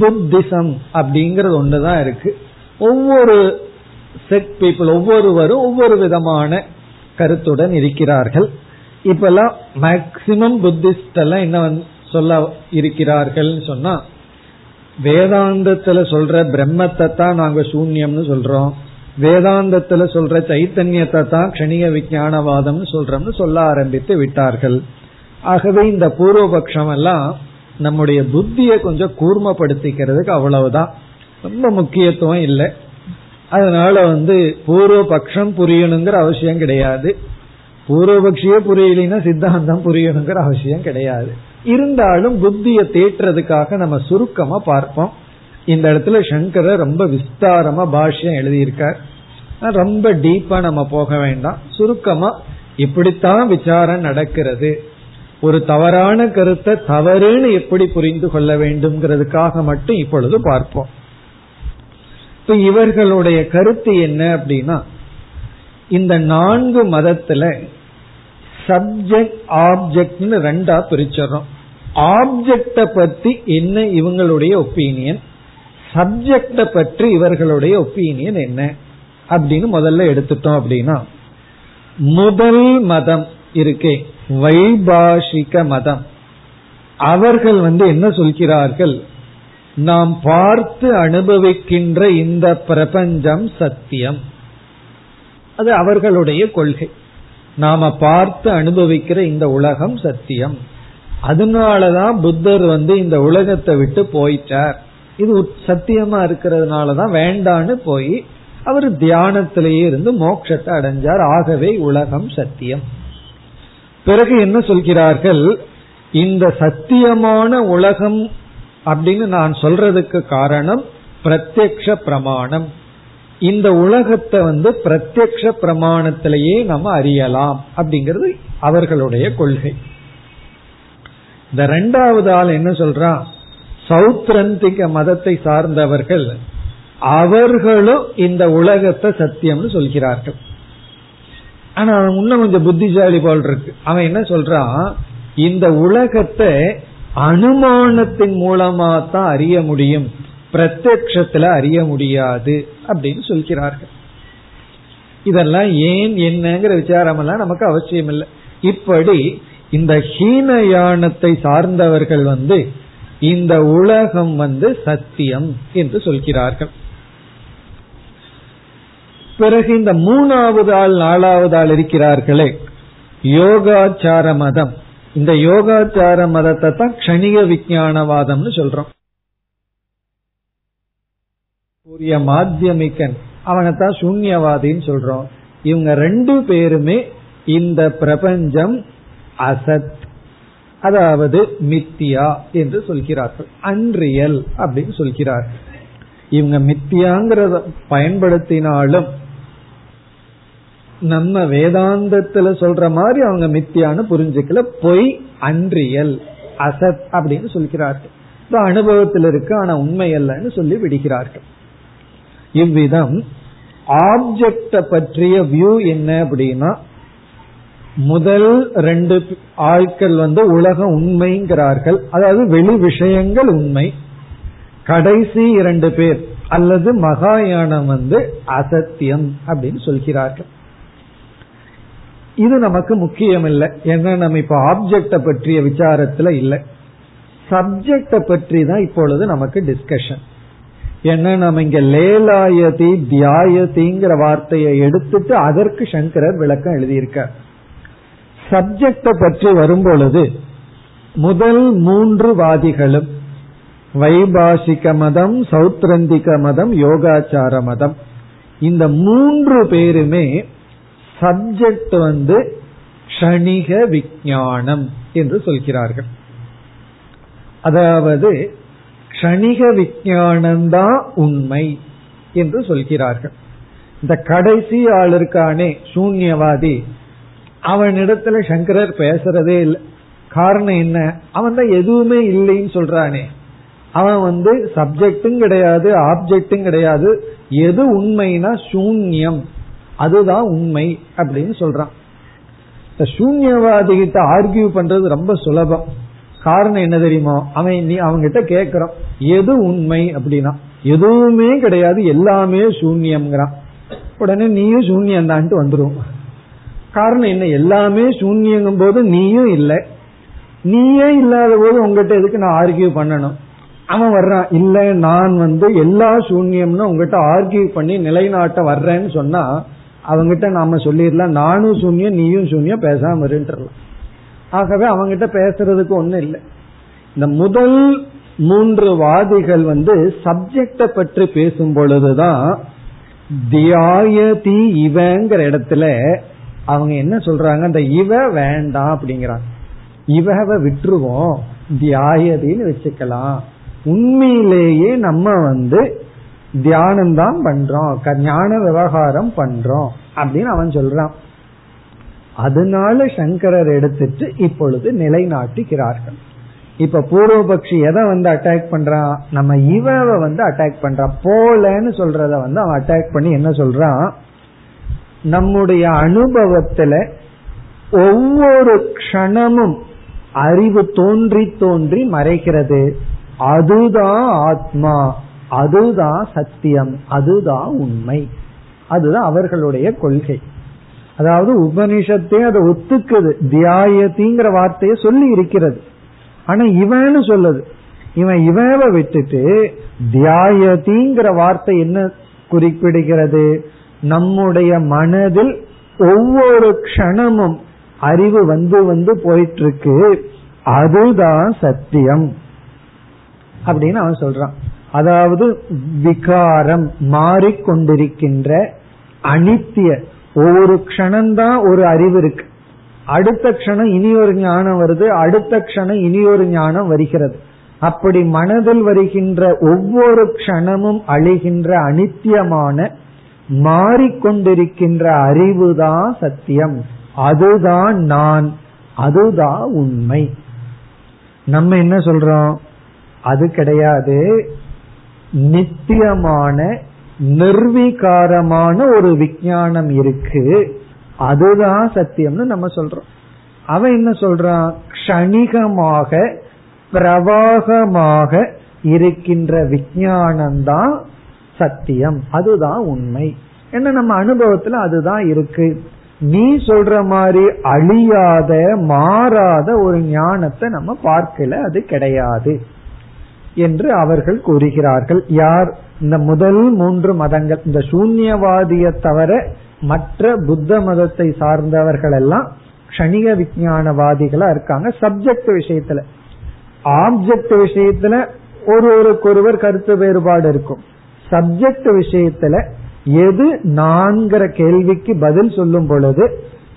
புத்திசம் அப்படிங்கறது ஒண்ணுதான் இருக்கு. ஒவ்வொரு செட் பீப்புள் ஒவ்வொருவரும் ஒவ்வொரு விதமான கருத்துடன் இருக்கிறார்கள். இப்பெல்லாம் மேக்சிமம் புத்திஸ்ட் எல்லாம் என்ன சொல்ல இருக்கிறார்கள் சொன்னா, வேதாந்தத்துல சொல்ற பிரம்மத்தை தான் நாங்க சூன்யம்னு சொல்றோம், வேதாந்தத்துல சொல்ற சைத்தன்யத்தை தான் க்ஷணிக விஞ்ஞானவாதம்னு சொல்றோம்னு சொல்ல ஆரம்பித்து விட்டார்கள். ஆகவே இந்த பூர்வபக்ஷம் எல்லாம் நம்முடைய புத்தியை கொஞ்சம் கூர்மப்படுத்திக்கிறதுக்கு அவ்வளவுதான், ரொம்ப முக்கியத்துவம் இல்லை. அதனால வந்து பூர்வபக்ஷம் புரியணுங்கிற அவசியம் கிடையாது, பூர்வபக்ஷியே புரியலைன்னா சித்தாந்தம் புரியணுங்கிற அவசியம் கிடையாது. இருந்தாலும் புத்தியை தேற்றதுக்காக நம்ம சுருக்கமா பார்ப்போம். இந்த இடத்துல சங்கரர் ரொம்ப விஸ்தாரமா பாஷ்யம் எழுதியிருக்கார், ரொம்ப டீப்பா நம்ம போக வேண்டாம். சுருக்கமா இப்படித்தான் விசாரம் நடக்கிறது, ஒரு தவறான கருத்தை தவறுன்னு எப்படி புரிந்து கொள்ள வேண்டும்ங்கிறதுக்காக மட்டும் இப்பொழுது பார்ப்போம். இப்ப இவர்களுடைய கருத்து என்ன அப்படின்னா, இந்த நான்கு மதத்துல சப்ஜெக்ட் ஆப்ஜெக்ட்னு ரெண்டா பிரிச்சறோம். ஆப்ஜெக்ட பத்தி என்ன இவங்களுடைய ஒப்பீனியன், சப்ஜெக்ட பற்றி இவர்களுடைய ஒப்பீனியன் என்ன அப்படின்னு முதல்ல எடுத்துட்டோம். அப்படின்னா முதல் மதம் இருக்கே வைபாஷிக மதம், அவர்கள் வந்து என்ன சொல்கிறார்கள், நாம் பார்த்து அனுபவிக்கின்ற இந்த பிரபஞ்சம் சத்தியம். அது அவர்களுடைய கொள்கை, நாம பார்த்து அனுபவிக்கிற இந்த உலகம் சத்தியம். அதனாலதான் புத்தர் வந்து இந்த உலகத்தை விட்டு போயிட்டார், இது சத்தியமா இருக்கிறதுனாலதான் வேண்டான்னு போய் அவர் தியானத்திலேயே இருந்து மோட்சத்தை அடைஞ்சார். ஆகவே உலகம் சத்தியம். பிறகு என்ன சொல்கிறார்கள், இந்த சத்தியமான உலகம் அப்படின்னு நான் சொல்றதுக்கு காரணம் பிரத்யக்ஷ பிரமாணம். இந்த உலகத்தை வந்து பிரத்யக்ஷ பிரமாணத்திலேயே நம்ம அறியலாம் அப்படிங்கிறது அவர்களுடைய கொள்கை. இந்த ரெண்டாவது ஆள் என்ன சொல்றான், சௌத்ரந்திக மதத்தை சார்ந்தவர்கள் அவர்களும் இந்த உலகத்தை சத்தியம்னு சொல்கிறார்கள். ஆனா அவன் இன்னும் கொஞ்சம் புத்திசாலி போல் இருக்கு. அவன் என்ன சொல்றான், இந்த உலகத்தை அனுமானத்தின் மூலமா தான் அறிய முடியும், பிரத்யக்ஷத்துல அறிய முடியாது அப்படின்னு சொல்கிறார்கள். இதெல்லாம் ஏன் என்னங்கிற விசாரம் எல்லாம் நமக்கு அவசியம் இல்லை. இப்படி இந்த ஹீன யானத்தை சார்ந்தவர்கள் வந்து இந்த உலகம் வந்து சத்தியம் என்று சொல்கிறார்கள். பிறகு இந்த மூணாவது ஆள் நாலாவது ஆள் இருக்கிறார்களே யோகாச்சார மதம், இந்த யோகாச்சார மதத்தை தான் க்ஷணிக விஞ்ஞானவாதம்னு சொல்றோம். கூறிய மாத்தியமிகன் அவனைத்தான் சூன்யவாதின்னு சொல்றோம். இவங்க ரெண்டு பேருமே இந்த பிரபஞ்சம் அசத், அதாவது மித்தியா என்று சொல்கிறார்கள், அன்ரியல் அப்படின்னு சொல்கிறார்கள். இவங்க மித்தியாங்கிறத பயன்படுத்தினாலும் நம்ம வேதாந்தத்துல சொல்ற மாதிரி அவங்க மித்தியான்னு புரிஞ்சுக்கல, பொய், அன்ரியல், அசத் அப்படின்னு சொல்கிறார்கள். அனுபவத்தில் இருக்கு ஆனா உண்மை அல்லன்னு சொல்லி விடுகிறார்கள். இவ்விதம் ஆப்ஜெக்ட பற்றிய வியூ என்ன அப்படின்னா, முதல் ரெண்டு ஆட்கள் வந்து உலகம் உண்மைங்கிறார்கள், அதாவது வெளி விஷயங்கள் உண்மை. கடைசி இரண்டு பேர் அல்லது மகாயானம் வந்து அசத்தியம் அப்படின்னு சொல்கிறார்கள். இது நமக்கு முக்கியம் இல்லை, ஏன்னா நம்ம இப்ப ஆப்ஜெக்ட பற்றிய விசாரத்துல இல்லை, சப்ஜெக்ட பற்றி தான் இப்பொழுது நமக்கு டிஸ்கஷன். ஏன்னா நம்ம இங்க லேலாயதி தியாயதிங்கிற வார்த்தையை எடுத்துட்டு அதற்கு சங்கரர் விளக்கம் எழுதியிருக்க. சப்ஜெக்ட பற்றி வரும்பொழுது முதல் மூன்று வாதிகளும் வைபாசிக மதம், சௌத்ரந்திக மதம், யோகாச்சார மதம், இந்த மூன்று பேருமே சப்ஜெக்ட் வந்து க்ஷணிக விஞ்ஞானம் என்று சொல்கிறார்கள். அதாவது க்ஷணிக விஞ்ஞானம்தான் உண்மை என்று சொல்கிறார்கள். இந்த கடைசி ஆள் இருக்கானே சூன்யவாதி, அவனிடத்துல சங்கரர் பேசுறதே இல்லை. காரணம் என்ன, அவன் தான் எதுவுமே இல்லைன்னு சொல்றானே, அவன் வந்து சப்ஜெக்டும் கிடையாது ஆப்ஜெக்டும் கிடையாது, எது உண்மைனா சூன்யம், அதுதான் உண்மை அப்படின்னு சொல்றான். இந்த சூன்யவாதிகிட்ட ஆர்கியூ பண்றது ரொம்ப சுலபம். காரணம் என்ன தெரியுமா, அவன் அவங்கிட்ட கேட்கிறான் எது உண்மை அப்படின்னா எதுவுமே கிடையாது எல்லாமே சூன்யம்ங்கிறான். உடனே நீயும் சூன்யம் தான்ட்டு வந்துடும். காரணம் என்ன, எல்லாமே சூன்யங்கும் போது நீயும் இல்லை, நீயே இல்லாத போது உங்ககிட்ட எதுக்கு நான் ஆர்கியூ பண்ணணும். அவன் வர்றான், இல்ல நான் வந்து எல்லா சூன்யம்னு உங்ககிட்ட ஆர்கியூ பண்ணி நிலைநாட்ட வர்றேன்னு சொன்னா அவங்கிட்ட நாம சொல்லிடலாம் நானும் சூன்யம் நீயும் சூன்யம் பேசாம வருன்றலாம். ஆகவே அவங்கிட்ட பேசுறதுக்கு ஒன்னும் இல்லை. இந்த முதல் மூன்று வாதிகள் வந்து சப்ஜெக்டை பற்றி பேசும் பொழுதுதான் தியாயதி இவங்கிற இடத்துல அவங்க என்ன சொல்றாங்க, அந்த இவ வேண்டாம் அப்படிங்கிறாங்க, இவவை விட்டுருவோம் தியாயதின்னு வச்சுக்கலாம். உண்மையிலேயே நம்ம வந்து தியானம்தான் பண்றோம் ஞான விவகாரம் பண்றோம் அப்படின்னு அவன் சொல்றான். அதனால சங்கரர் எடுத்துட்டு இப்பொழுது நிலைநாட்டுகிறார்கள். இப்ப பூர்வபக்ஷி எதை வந்து அட்டாக் பண்றான், நம்ம இவவை வந்து அட்டாக் பண்றான், போலன்னு சொல்றத வந்து அவன் அட்டாக் பண்ணி என்ன சொல்றான், நம்முடைய அனுபவத்துல ஒவ்வொரு க்ஷணமும் அறிவு தோன்றி தோன்றி மறைக்கிறது, அதுதான் ஆத்மா, அதுதான் சத்தியம், அதுதான் உண்மை, அதுதான் அவர்களுடைய கொள்கை. அதாவது உபனிஷத்தே அதை ஒத்துக்குது, தியாயத்திங்கிற வார்த்தைய சொல்லி இருக்கிறது. ஆனா இவன்னு சொல்லுது, இவன் இவனை விட்டுட்டு தியாயத்திங்கிற வார்த்தை என்ன குறிப்பிடுகிறது, நம்முடைய மனதில் ஒவ்வொரு க்ஷணமும் அறிவு வந்து வந்து போயிட்டு இருக்கு, அதுதான் சத்தியம் அப்படின்னு அவன் சொல்றான். அதாவது விகாரம் மாறிக்கொண்டிருக்கின்ற அனித்திய ஒவ்வொரு க்ஷணம்தான் ஒரு அறிவு இருக்கு, அடுத்த க்ஷணம் இனி ஒரு ஞானம் வருது, அடுத்த க்ஷணம் இனி ஒரு ஞானம் வருகிறது. அப்படி மனதில் வருகின்ற ஒவ்வொரு க்ஷணமும் அழிகின்ற அனித்தியமான மாறிக்கொண்டிருக்கின்ற அறிவுதான் சத்தியம், அதுதான் நான், அதுதான் உண்மை. நம்ம என்ன சொல்றோம், அது கிடையாது நித்தியமான நிர்வீகாரமான ஒரு விஞ்ஞானம் இருக்கு, அதுதான் சத்தியம்னு நம்ம சொல்றோம். அவன் என்ன சொல்றான்? க்ஷணிகமாக பிரவாகமாக இருக்கின்ற விஞ்ஞானம்தான் சத்தியம், அதுதான் உண்மை. என்ன நம்ம அனுபவத்துல அதுதான் இருக்கு. நீ சொல்ற மாதிரி அழியாத மாறாத ஒரு ஞானத்தை நம்ம பார்க்கல, அது கிடையாது என்று அவர்கள் கூறுகிறார்கள். யார்? இந்த முதல் மூன்று மதங்கள், இந்த சூன்யவாதியை தவிர மற்ற புத்த மதத்தை சார்ந்தவர்கள் எல்லாம் க்ஷணிக விஞ்ஞானவாதிகளா இருக்காங்க. சப்ஜெக்ட் விஷயத்துல ஆப்ஜெக்ட் விஷயத்துல ஒருவருக்கு ஒருவர் கருத்து வேறுபாடு இருக்கும். சப்ஜெக்ட் விஷயத்துல எது நான்கிற கேள்விக்கு பதில் சொல்லும் பொழுது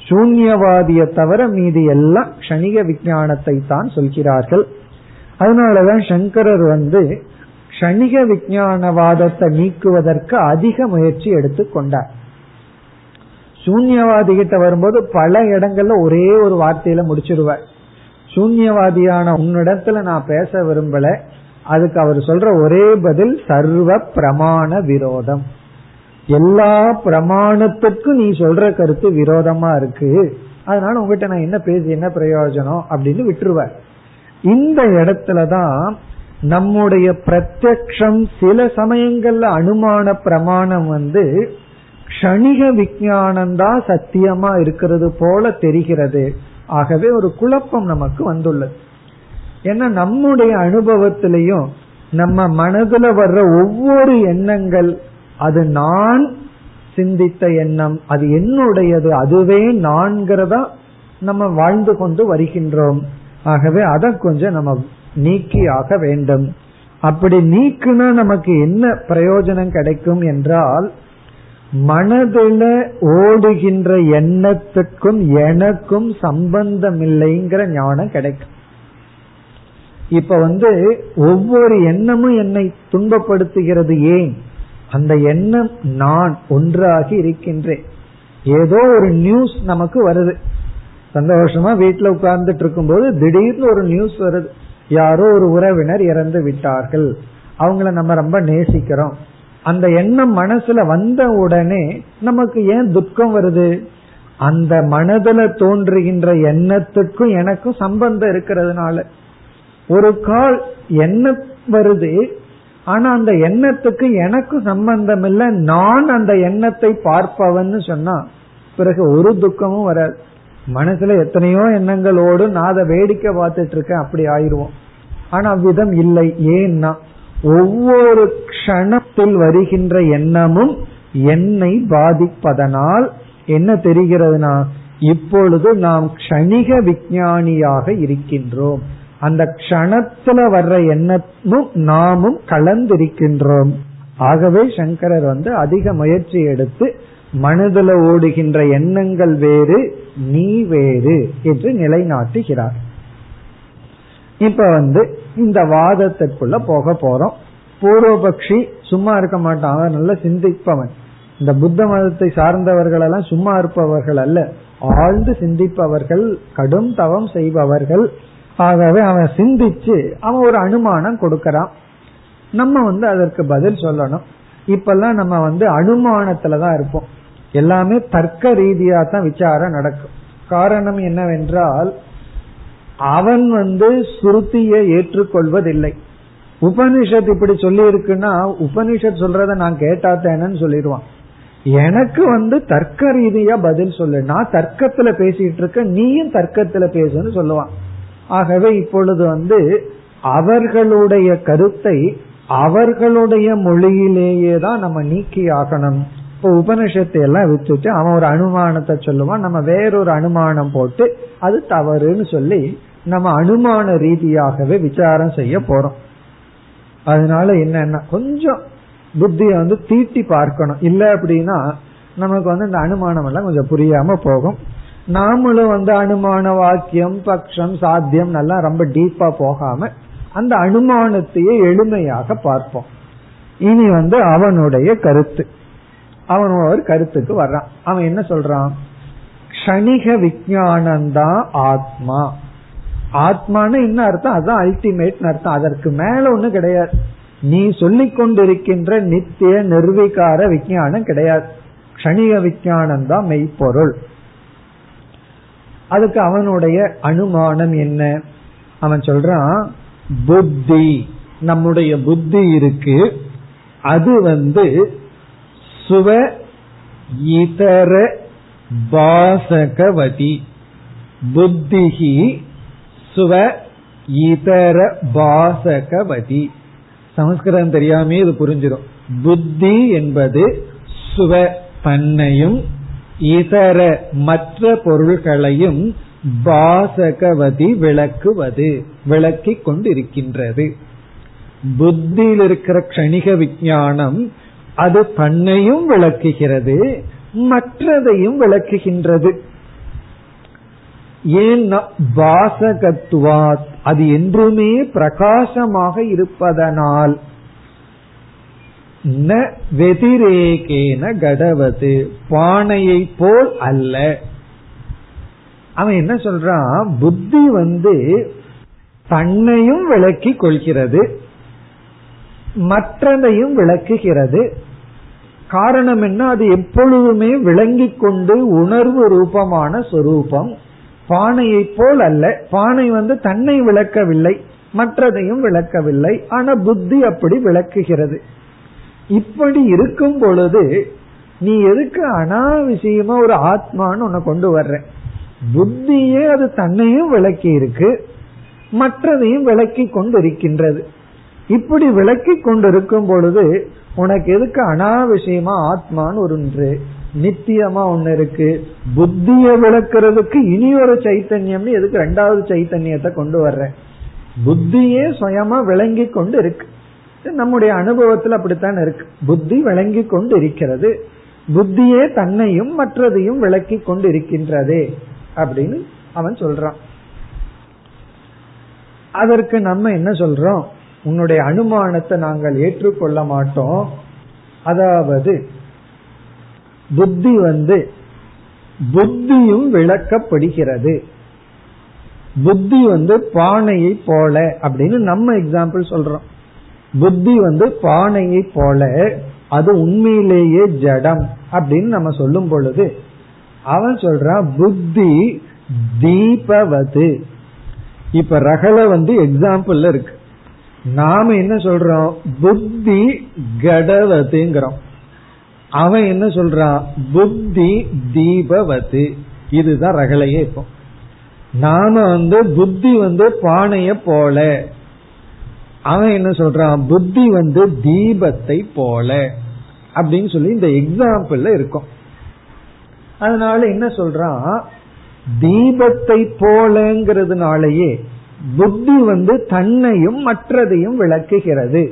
சூன்யவாதியை தவிர மீதி எல்லாம் க்ஷணிக விஞ்ஞானத்தை தான் சொல்கிறார்கள். அதனாலதான் சங்கரர் வந்து க்ஷணிக விஞ்ஞானவாதத்தை நீக்குவதற்கு அதிக முயற்சி எடுத்து கொண்டார். சூன்யவாதி கிட்ட வரும்போது பல இடங்கள்ல ஒரே ஒரு வார்த்தையில முடிச்சிருவார். சூன்யவாதியான உன்னிடத்துல நான் பேச விரும்பல, அதுக்கு அவர் சொல்ற ஒரே பதில் சர்வ பிரமாண விரோதம். எல்லா பிரமாணத்துக்கும் நீ சொல்ற கருத்து விரோதமா இருக்கு, அதனால உங்ககிட்ட நான் என்ன பேசி என்ன பிரயோஜனம் அப்படின்னு விட்டுருவார். இந்த இடத்துலதான் நம்முடைய பிரத்யக்ஷம் சில சமயங்கள்ல அனுமான பிரமாணம் வந்து க்ஷணிக விஞ்ஞானம்தான் சத்தியமா இருக்கிறது போல தெரிகிறது. ஆகவே ஒரு குழப்பம் நமக்கு வந்துள்ளது. ஏன்னா நம்முடைய அனுபவத்திலையும் நம்ம மனதுல வர்ற ஒவ்வொரு எண்ணங்கள், அது நான் சிந்தித்த எண்ணம், அது என்னுடையது, அதுவே நான்கிறதா நம்ம வாழ்ந்து கொண்டு வருகின்றோம். ஆகவே அதை கொஞ்சம் நம்ம நீக்கியாக வேண்டும். அப்படி நீக்குனா நமக்கு என்ன பிரயோஜனம் கிடைக்கும் என்றால், மனதுல ஓடுகின்ற எண்ணத்துக்கும் எனக்கும் சம்பந்தம் இல்லைங்கிற ஞானம் கிடைக்கும். இப்ப வந்து ஒவ்வொரு எண்ணமும் என்னை துன்பப்படுத்துகிறது, ஏன்? அந்த எண்ணம் நான் ஒன்றாகி இருக்கின்றேன். ஏதோ ஒரு நியூஸ் நமக்கு வருது, சந்தோஷமா வீட்டுல உட்கார்ந்துட்டு இருக்கும் போது திடீர்னு ஒரு நியூஸ் வருது, யாரோ ஒரு உறவினர் இறந்து விட்டார்கள், அவங்கள நம்ம ரொம்ப நேசிக்கிறோம். அந்த எண்ணம் மனசுல வந்த உடனே நமக்கு ஏன் துக்கம் வருது? அந்த மனதுல தோன்றுகின்ற எண்ணத்துக்கும் எனக்கும் சம்பந்தம் இருக்கிறதுனால. ஒரு கால் என்ன வருது, ஆனா அந்த எண்ணத்துக்கு எனக்கும் சம்பந்தம் இல்லை, நான் அந்த எண்ணத்தை பார்ப்பவன்னு சொன்னா பிறகு ஒரு துக்கமும் வராது. மனசுல எத்தனையோ எண்ணங்களோடு நான் அதை வேடிக்கை பார்த்துட்டு இருக்கேன், அப்படி ஆயிடுவோம். ஆனா அவ்விதம் இல்லை. ஏன்னா ஒவ்வொரு க்ஷணத்தில் வருகின்ற எண்ணமும் என்னை பாதிப்பதனால் என்ன தெரிகிறதுனா, இப்பொழுது நாம் க்ஷணிக விஞ்ஞானியாக இருக்கின்றோம், அந்த க்ஷணத்துல வர்ற எண்ணமும் நாமும் கலந்திருக்கின்றோம். ஆகவே சங்கரர் வந்து அதிக முயற்சி எடுத்து மனதுல ஓடுகின்ற எண்ணங்கள் வேறு நீ வேறு என்று நிலைநாட்டுகிறார். இப்ப வந்து இந்த வாதத்திற்குள்ள போக போறோம். பூர்வபக்ஷி சும்மா இருக்க மாட்டான், நல்ல சிந்திப்பவன். இந்த புத்த மதத்தை சார்ந்தவர்கள் எல்லாம் சும்மா இருப்பவர்கள் அல்ல, ஆழ்ந்து சிந்திப்பவர்கள், கடும் தவம் செய்பவர்கள். ஆகவே அவன் சிந்திச்சு அவன் ஒரு அனுமானம் கொடுக்கறான், நம்ம வந்து அதற்கு பதில் சொல்லணும். இப்பெல்லாம் நம்ம வந்து அனுமானத்துலதான் இருப்போம், எல்லாமே தர்க்க ரீதியா தான் விசாரம் நடக்கும். காரணம் என்னவென்றால், அவன் வந்து சுருத்தியை ஏற்றுக்கொள்வதில்லை. உபனிஷத் இப்படி சொல்லி இருக்குன்னா உபனிஷத் சொல்றத நான் கேட்டாத்தேனன்னு சொல்லிடுவான். எனக்கு வந்து தர்க்க ரீதியா பதில் சொல்லு, நான் தர்க்கத்துல பேசிட்டு இருக்க, நீயும் தர்க்கத்துல பேசுன்னு சொல்லுவான். ஆகவே இப்பொழுது வந்து அவர்களுடைய கருத்தை அவர்களுடைய மொழியிலேயே தான் நம்ம நீக்கி ஆகணும். இப்போ உபனிஷத்தை எல்லாம் விட்டுட்டு அவன் ஒரு அனுமானத்தை சொல்லுவான், நம்ம வேறொரு அனுமானம் போட்டு அது தவறுன்னு சொல்லி நம்ம அனுமான ரீதியாகவே விசாரம் செய்ய போறோம். அதனால என்னன்னா கொஞ்சம் புத்தியை வந்து தீட்டி பார்க்கணும். இல்லை அப்படின்னா நமக்கு வந்து இந்த அனுமானம் எல்லாம் கொஞ்சம் புரியாம போகும். நாமளும் வந்து அனுமான வாக்கியம் பக்ஷம் சாத்தியம் நல்லா ரொம்ப டீப்பா போகாம அந்த அனுமானத்தையே எளிமையாக பார்ப்போம். இனி வந்து அவனுடைய கருத்து, அவன் ஒரு கருத்துக்கு வர்றான். அவன் என்ன சொல்றான்? க்ஷணிக விஞ்ஞானம்தான் ஆத்மா. ஆத்மான்னு என்ன அர்த்தம்? அதுதான் அல்டிமேட் அர்த்தம், அதற்கு மேல ஒண்ணு கிடையாது. நீ சொல்லிக் கொண்டிருக்கின்ற நித்திய நிர்விகார விஞ்ஞானம் கிடையாது, க்ஷணிக விஞ்ஞானம் தான் மெய்ப்பொருள். அதுக்கு அவனுடைய அனுமானம் என்ன? அவன் சொல்றான், புத்தி, நம்முடைய புத்தி இருக்கு, அது வந்து சுவ இதர பாசகவதி, புத்திஹி சுவ இதர பாசகவதி. சமஸ்கிருதம் தெரியாமே இது புரிஞ்சிடும். புத்தி என்பது சுவ தன்னையும் இதர மற்ற பொருள்களையும் பாசகவதி விளக்குவது, விளக்கி கொண்டிருக்கின்றது. புத்தியில் இருக்கிற க்ஷணிக விஞ்ஞானம் அது தன்னையும் விளக்குகிறது, மற்றதையும் விளக்குகின்றது. ஏன்னா பாசகத்துவாத், அது என்றுமே பிரகாசமாக இருப்பதனால் ந வெதிரேகேன கடவது, பானையை போல் அல்ல. அவன் என்ன சொல்றான், புத்தி வந்து தன்னையும் விளக்கி கொள்கிறது, மற்றதையும் விளக்குகிறது. காரணம் என்ன, அது எப்பொழுதுமே விளங்கிக் கொண்டு உணர்வு ரூபமான சொரூபம், பானையை போல் அல்ல. பானை வந்து தன்னை விளக்கவில்லை, மற்றதையும் விளக்கவில்லை, ஆனா புத்தி அப்படி விளக்குகிறது. இப்படி இருக்கும் பொழுது நீ எதுக்கு அனாவசியமா ஒரு ஆத்மான்னு உன்னை கொண்டு வர்ற? புத்தியே அது தன்னையும் விளக்கி இருக்கு, மற்றதையும் விளக்கி கொண்டிருக்கின்றது. இப்படி விளக்கி கொண்டிருக்கும் பொழுது உனக்கு எதுக்கு அனாவசியமா ஆத்மான்னு ஒன்று நித்தியமா ஒன்னு இருக்கு? புத்திய விளக்குறதுக்கு இனி ஒரு சைத்தன்யம், எதுக்கு ரெண்டாவது சைத்தன்யத்தை கொண்டு வர்ற? புத்தியே சுயமா விளங்கி கொண்டு இருக்கு. நம்முடைய அனுபவத்துல அப்படித்தான் இருக்கு. புத்தி விளங்கி கொண்டு இருக்கிறது, புத்தியே தன்னையும் மற்றதையும் விளக்கி கொண்டு இருக்கின்றதே அப்படின்னு அவன் சொல்றான். அதற்கு நம்ம என்ன சொல்றோம், உன்னுடைய அனுமானத்தை நாங்கள் ஏற்றுக்கொள்ள மாட்டோம். அதாவது புத்தி வந்து புத்தியும் விளக்கப்படுகிறது, புத்தி வந்து பானையை போல அப்படின்னு நம்ம எக்ஸாம்பிள் சொல்றோம். புத்தி வந்து பானையை போல, அது உண்மையிலேயே ஜடம் அப்படின்னு நம்ம சொல்லும் பொழுது அவன் சொல்றான், புத்தி தீபவது. இப்ப ரகல வந்து எக்ஸாம்பிள் இருக்கு. நாம என்ன சொல்றோம், புத்தி கடவதுங்கிறோம். அவன் என்ன சொல்றான், புத்தி தீபவது. இதுதான் ரகலையே. இப்போ நாம வந்து புத்தி வந்து பானைய போல, அவன் என்ன சொல்றான், புத்தி வந்து தீபத்தை போல அப்படின்னு சொல்லி இந்த எக்ஸாம்பிள் இருக்கும். அதனால என்ன சொல்றான், தீபத்தை போலங்கிறதுனாலயே புத்தி வந்து தன்னையும் மற்றதையும் விளக்குகிறது.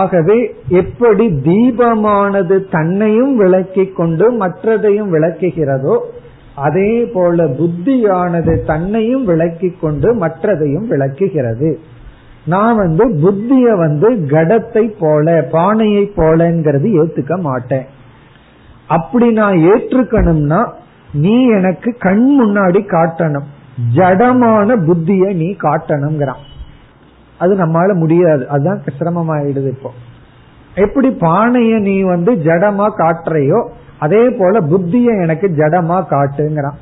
ஆகவே எப்படி தீபமானது தன்னையும் விளக்கி கொண்டு மற்றதையும் விளக்குகிறதோ அதே போல புத்தியானது தன்னையும் விளக்கி கொண்டு மற்றதையும் விளக்குகிறது. நான் வந்து புத்திய வந்து கடத்தை போல, பானையை போலங்கிறது ஏத்துக்க மாட்டேன். அப்படி நான் ஏற்றுக்கணும்னா நீ எனக்கு கண் முன்னாடி காட்டணும், ஜடமான புத்திய நீ காட்டணும்ங்கிறான். அது நம்மளால முடியாது, அதுதான் சிரமமாயிடுது. இப்போ எப்படி பானைய நீ வந்து ஜடமா காட்டுறையோ அதே போல புத்திய எனக்கு ஜடமா காட்டுங்கிறான்.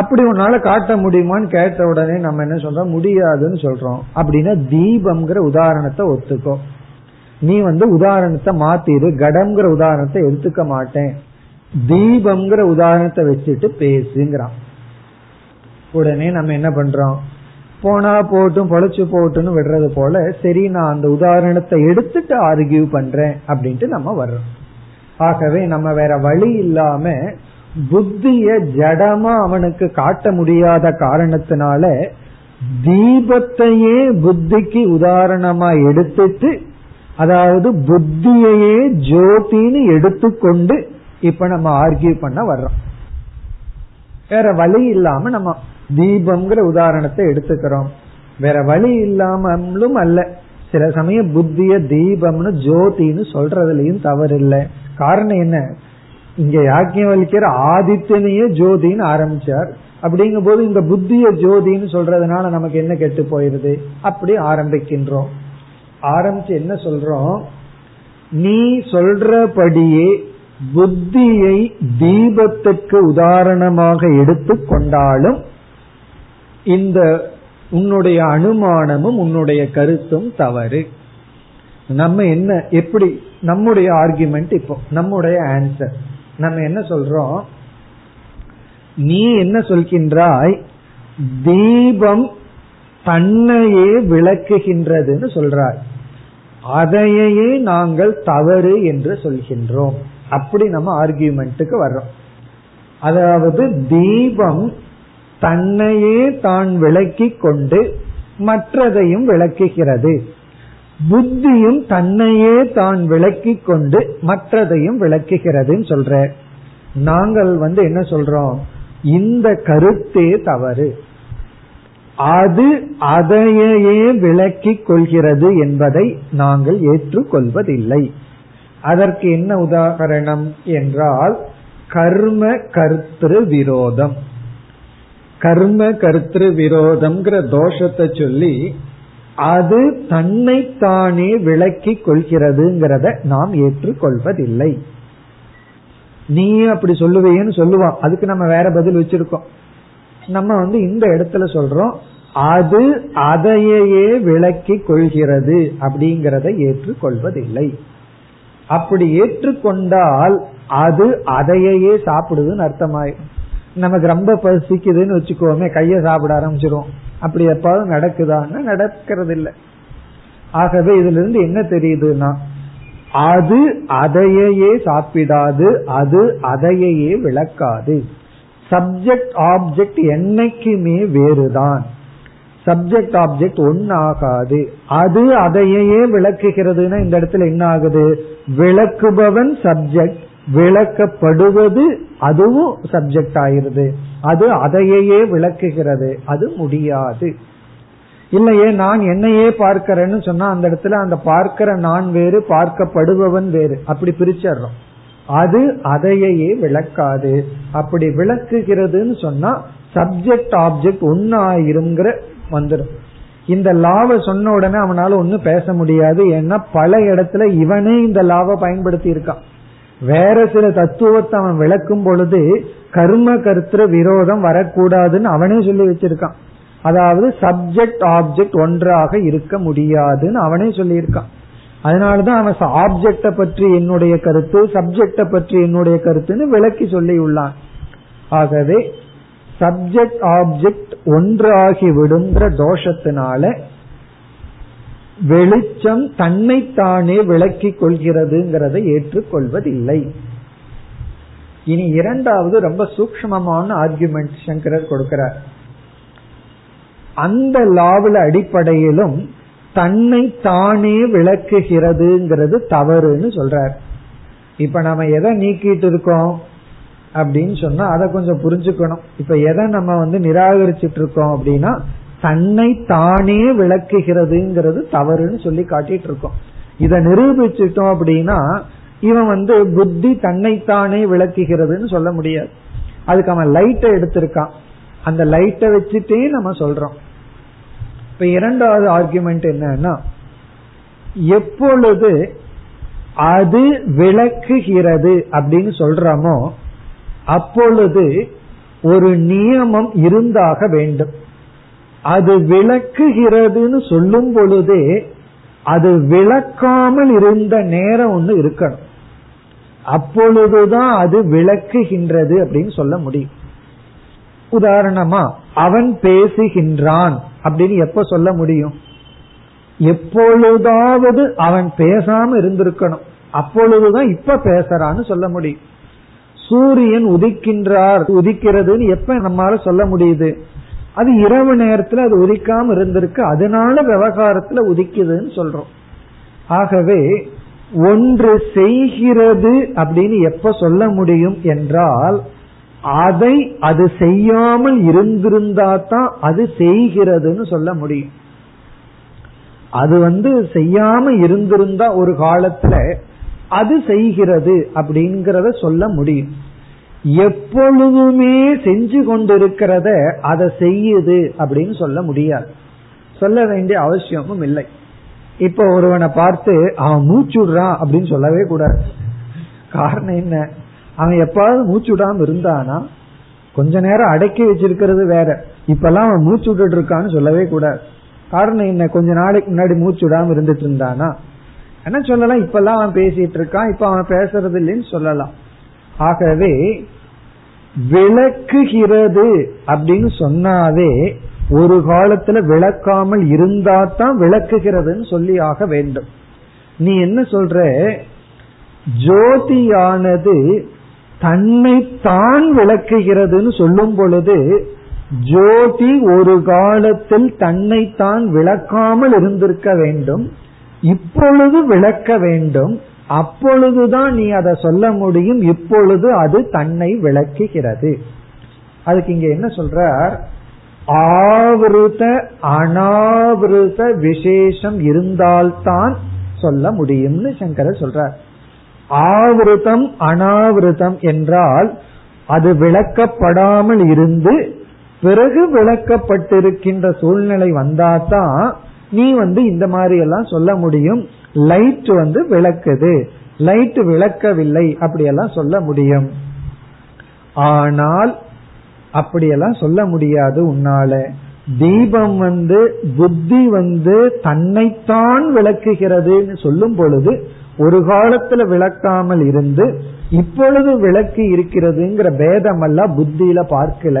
அப்படி உன்னால காட்ட முடியுமான்னு கேட்ட உடனே நம்ம என்ன சொல்றோம், முடியாதுன்னு சொல்றோம். அப்படின்னா தீபம்ங்கிற உதாரணத்தை ஒத்துக்கோ, நீ வந்து உதாரணத்தை மாத்திரு, கடம்ங்கிற உதாரணத்தை எடுத்துக்க மாட்டேன், தீபம்ங்கிற உதாரணத்தை வச்சுட்டு பேசுங்கிறான். உடனே நம்ம என்ன பண்றோம், போனா போட்டும் பொழைச்சு போட்டுன்னு விடுறது போல, சரி நான் அந்த உதாரணத்தை எடுத்துட்டு ஆர்கியூ பண்றேன் அப்படின்ட்டு நம்ம வர்றோம். ஆகவே நம்ம வேற வழி இல்லாம புத்திய ஜடமா அவனுக்கு காட்ட முடியாத காரணத்தினால தீபத்தையே புத்திக்கு உதாரணமா எடுத்துட்டு, அதாவது புத்தியையே ஜோதின்னு எடுத்துக்கொண்டு இப்ப நம்ம ஆர்கியூ பண்ண வர்றோம். வேற வழி இல்லாம நம்ம தீபம்ங்கிற உதாரணத்தை எடுத்துக்கிறோம். வேற வழி இல்லாமலும் அல்ல, சில சமயம் புத்திய தீபம்னு ஜோதின்னு சொல்றதுலயும் தவறு இல்லை. காரணம் என்ன, இங்க யாக்கியவல்கியர் ஆதித்யனையே ஜோதின்னு ஆரம்பிச்சார். அப்படிங்கும் போது இந்த புத்திய ஜோதின்னு சொல்றதுனால நமக்கு என்ன கெட்டு போயிருது, அப்படி ஆரம்பிக்கின்றோம். ஆரம்பிச்சு என்ன சொல்றோம், நீ சொல்றபடியே புத்தியை தீபத்துக்கு உதாரணமாக எடுத்து கொண்டாலும் இந்த உன்னுடைய அனுமானமும் உன்னுடைய கருத்தும் தவறு. நம்ம என்ன, எப்படி நம்முடைய ஆர்குமெண்ட், இப்போ நம்முடைய ஆன்சர் நம்ம என்ன சொல்றோம், நீ என்ன சொல்கின்றாய், தீபம் தன்னையே விளக்குகின்றதுன்னு சொல்றாய், அதையே நாங்கள் தவறு என்று சொல்கின்றோம். அப்படி நம்ம ஆர்கியூமெண்ட்டுக்கு வர்றோம். அதாவது தீபம் தன்னையே தான் விளக்கி கொண்டு மற்றதையும் விளக்குகிறது, புத்தியும் தன்னையே தான் விளக்கி கொண்டு மற்றதையும் விளக்குகிறதுன்னு சொல்ற. நாங்கள் வந்து என்ன சொல்றோம், இந்த கருத்தே தவறு, அது அதையே விளக்கிக் கொள்கிறது என்பதை நாங்கள் ஏற்றுக்கொள்வதில்லை. அதற்கு என்ன உதாரணம் என்றால் கர்ம கர்த்திரு விரோதம். கர்ம கர்த்திரு விரோதம்ங்கிற தோஷத்தை சொல்லி அது தன்னைத்தானே விளக்கிக் கொள்கிறதுங்கிறத நாம் ஏற்றுக்கொள்வதில்லை. நீ அப்படி சொல்லுவேன்னு சொல்லுவான், அதுக்கு நம்ம வேற பதில் வச்சிருக்கோம். நம்ம வந்து இந்த இடத்துல சொல்றோம் அது அதையே விளக்கிக் கொள்கிறது அப்படிங்கறதை ஏற்றுக்கொள்வதில்லை. அப்படி ஏற்றுக்கொண்டால் அது அதையே சாப்பிடுதுன்னு அர்த்தமாயிடும். நமக்கு ரொம்ப பசிக்குதுன்னு வச்சுக்கோமே, கைய சாப்பிட ஆரம்பிச்சிடும். அப்படி எப்பாவது நடக்குதான்னு நடக்கிறது இல்லை. ஆகவே இதுல இருந்து என்ன தெரியுதுன்னா அது அதையே சாப்பிடாது, அது அதையே விளக்காது. சப்ஜெக்ட் ஆப்ஜெக்ட் என்னைக்குமே வேறுதான், சப்ஜெக்ட் ஆப்ஜெக்ட் ஒன்னாகாது. அது அதையே விளக்குகிறதுனா இந்த இடத்துல என்ன ஆகுது, விளக்குபவன் சப்ஜெக்ட், விளக்கப்படுவது அதுவும் சப்ஜெக்ட் ஆயிருது. அது அதையே விளக்குகிறது, அது முடியாது. இல்லையே நான் என்னையே பார்க்கிறேன்னு சொன்னா அந்த இடத்துல அந்த பார்க்கிற நான் வேறு, பார்க்கப்படுபவன் வேறு, அப்படி பிரிச்சிடறோம். அது அதையே விளக்காது. அப்படி விளக்குகிறதுன்னு சொன்னா சப்ஜெக்ட் ஆப்ஜெக்ட் ஒன்னாயிருங்கிற வந்துடும். இந்த லாவை சொன்ன உடனே அவனால ஒன்னும் பேச முடியாது. ஏன்னா பல இடத்துல இவனே இந்த லாவை பயன்படுத்தி இருக்கான். வேற சில தத்துவத்தை அவன் விளக்கும் பொழுது கர்ம கர்த்திர விரோதம் வரக்கூடாதுன்னு அவனே சொல்லி வச்சிருக்கான். அதாவது சப்ஜெக்ட் ஆப்ஜெக்ட் ஒன்றாக இருக்க முடியாதுன்னு அவனே சொல்லியிருக்கான். அதனாலதான் அவன் ஆப்ஜெக்ட பற்றி என்னுடைய கருத்து, சப்ஜெக்ட பற்றி என்னுடைய கருத்துன்னு விளக்கி சொல்லி உள்ளான். ஆகவே சப்ஜெக்ட் ஆப்ஜெக்ட் ஒன்றாகி விடுங்கிற தோஷத்தினால வெளிச்சம் தன்னைத்தானே விளக்கி கொள்கிறதுங்கிறதை ஏற்றுக்கொள்வதில்லை. இனி இரண்டாவது ரொம்ப சூக்ஷ்மமான ஆர்குமெண்ட் சங்கரர் கொடுக்கிறார். அந்த லாவில அடிப்படையிலும் தன்னை தானே விளக்குகிறதுங்கிறது தவறுன்னு சொல்றார். இப்ப நம்ம எதை நீக்கிட்டு இருக்கோம் அப்படின்னு சொன்னா அதை கொஞ்சம் புரிஞ்சுக்கணும். இப்ப எதை நம்ம வந்து நிராகரிச்சுட்டு இருக்கோம் அப்படின்னா தன்னை தானே விளக்குகிறதுங்கிறது தவறுன்னு சொல்லி காட்டிட்டு இருக்கோம். இதை நிரூபிச்சுட்டோம் அப்படின்னா இவன் வந்து புத்தி தன்னைத்தானே விளக்குகிறதுன்னு சொல்ல முடியாது. அதுக்கு அவன் லைட்டை எடுத்திருக்கான், அந்த லைட்டை வச்சுட்டே நம்ம சொல்றோம். இப்ப இரண்டாவது ஆர்குமெண்ட் என்னன்னா, எப்பொழுது அது விளக்குகிறது அப்படின்னு சொல்றோமோ அப்பொழுது ஒரு நியமம் இருந்தாக வேண்டும். அது விளக்குகிறதுன்னு சொல்லும் பொழுதே அது விளக்காமல் இருந்த நேரம் ஒண்ணு இருக்கணும், அப்பொழுதுதான் அது விளக்குகின்றது அப்படின்னு சொல்ல முடியும். உதாரணமா அவன் பேசுகின்றான் அப்படின்னு எப்ப சொல்ல முடியும், எப்பொழுதாவது அவன் பேசாம இருந்திருக்கணும், அப்பொழுதுதான் இப்ப பேசுறான்னு சொல்ல முடியும். சூரியன் உதிக்கின்றார் உதிக்கிறதுன்னு எப்ப நம்மால சொல்ல முடியுது, அது இரவு நேரத்துல அது உதிக்காம இருந்திருக்கு, அதனால விவகாரத்துல உதிக்குதுன்னு சொல்றோம். ஆகவே ஒன்று செய்கிறது அப்படின்னு எப்ப சொல்ல முடியும் என்றால் அதை அது செய்யாமல் இருந்திருந்தா தான் அது செய்கிறதுன்னு சொல்ல முடியும். அது வந்து செய்யாம இருந்திருந்தா ஒரு காலத்துல அது செய்கிறது அப்படிங்கறத சொல்ல முடியும். எப்பொழுதுமே செஞ்சு கொண்டிருக்கிறத அதை செய்யுது அப்படின்னு சொல்ல முடியாது, சொல்ல வேண்டிய அவசியமும் இல்லை. இப்ப ஒருவனை பார்த்து அவன் மூச்சு விடுறான் அப்படின்னு சொல்லவே கூடாது. காரணம் என்ன, அவன் எப்பாவது மூச்சு விடாம இருந்தானா கொஞ்ச நேரம் அடக்கி வச்சிருக்கிறது வேற, இப்பெல்லாம் அவன் மூச்சு விட்டுட்டு இருக்கான்னு சொல்லவே கூடாது. காரணம் என்ன, கொஞ்ச நாளைக்கு முன்னாடி மூச்சு விடாம இருந்துட்டு இருந்தானா என்ன சொல்லலாம், இப்பெல்லாம் அவன் பேசிட்டு இருக்கான், இப்ப அவன் பேசுறது இல்லைன்னு சொல்லலாம். ஆகவே விளக்குகிறது அப்படின்னு சொன்னாவே ஒரு காலத்துல விளக்காமல் இருந்தா தான் விளக்குகிறதுன்னு சொல்லி ஆக வேண்டும். நீ என்ன சொல்ற, ஜோதியானது தன்னை தான் விளக்குகிறதுன்னு சொல்லும் பொழுது ஜோதி ஒரு காலத்தில் தன்னை தான் விளக்காமல் இருந்திருக்க வேண்டும், இப்பொழுது விளக்க வேண்டும், அப்பொழுதுதான் நீ அதை சொல்ல முடியும், இப்பொழுது அது தன்னை விளக்குகிறது. அதுக்கு இங்க என்ன சொல்றார், ஆவிருத அனாவிருத விசேஷம் இருந்தால்தான் சொல்ல முடியும்னு சங்கரர் சொல்றார். ஆவிருத்தம் அனாவிருத்தம் என்றால் அது விளக்கப்படாமல் இருந்து பிறகு விளக்கப்பட்டிருக்கின்ற சூழ்நிலை வந்தாதான் நீ வந்து இந்த மாதிரி எல்லாம் சொல்ல முடியும். லைட் வந்து விளக்குது, லைட் விளக்கவில்லை அப்படியெல்லாம் சொல்ல முடியும். ஆனால் அப்படியெல்லாம் சொல்ல முடியாது உன்னால. தீபம் வந்து புத்தி வந்து தன்னைத்தான் விளக்குகிறதுன்னு சொல்லும் பொழுது ஒரு காலத்துல விளக்காமல் இருந்து இப்பொழுது விளக்கு இருக்கிறதுங்கிற பேதமெல்லாம் புத்தியில பார்க்கல.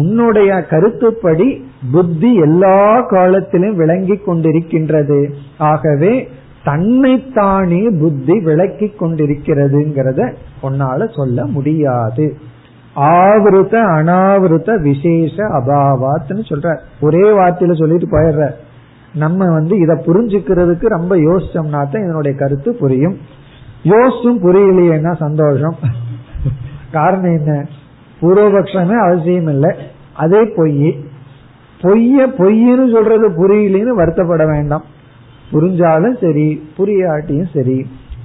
உன்னுடைய கருத்துப்படி புத்தி எல்லா காலத்திலும் விளங்கி கொண்டிருக்கின்றது. ஆகவே தன்னைத்தானே புத்தி விளக்கி கொண்டிருக்கிறதுங்கிறத உன்னால சொல்ல முடியாது. ஆவிருத்த அனாவிருத்த விசேஷ அபாவாத்ன்னு சொல்ற ஒரே வார்த்தையில சொல்லிட்டு போயிடுற. நம்ம வந்து இத புரிஞ்சுக்கிறதுக்கு ரொம்ப யோசிச்சோம்னா தான் இதனுடைய கருத்து புரியும். யோசிச்சும் புரியலையேன்னா சந்தோஷம். காரணம் என்ன, பூர்வபக்ஷமே அவசியம் இல்லை, அதே பொய். பொய்ய பொய்னு சொல்றது புரியலன்னு வருத்தப்பட வேண்டாம், புரிஞ்சாலும் சரி புரியாட்டியும் சரி.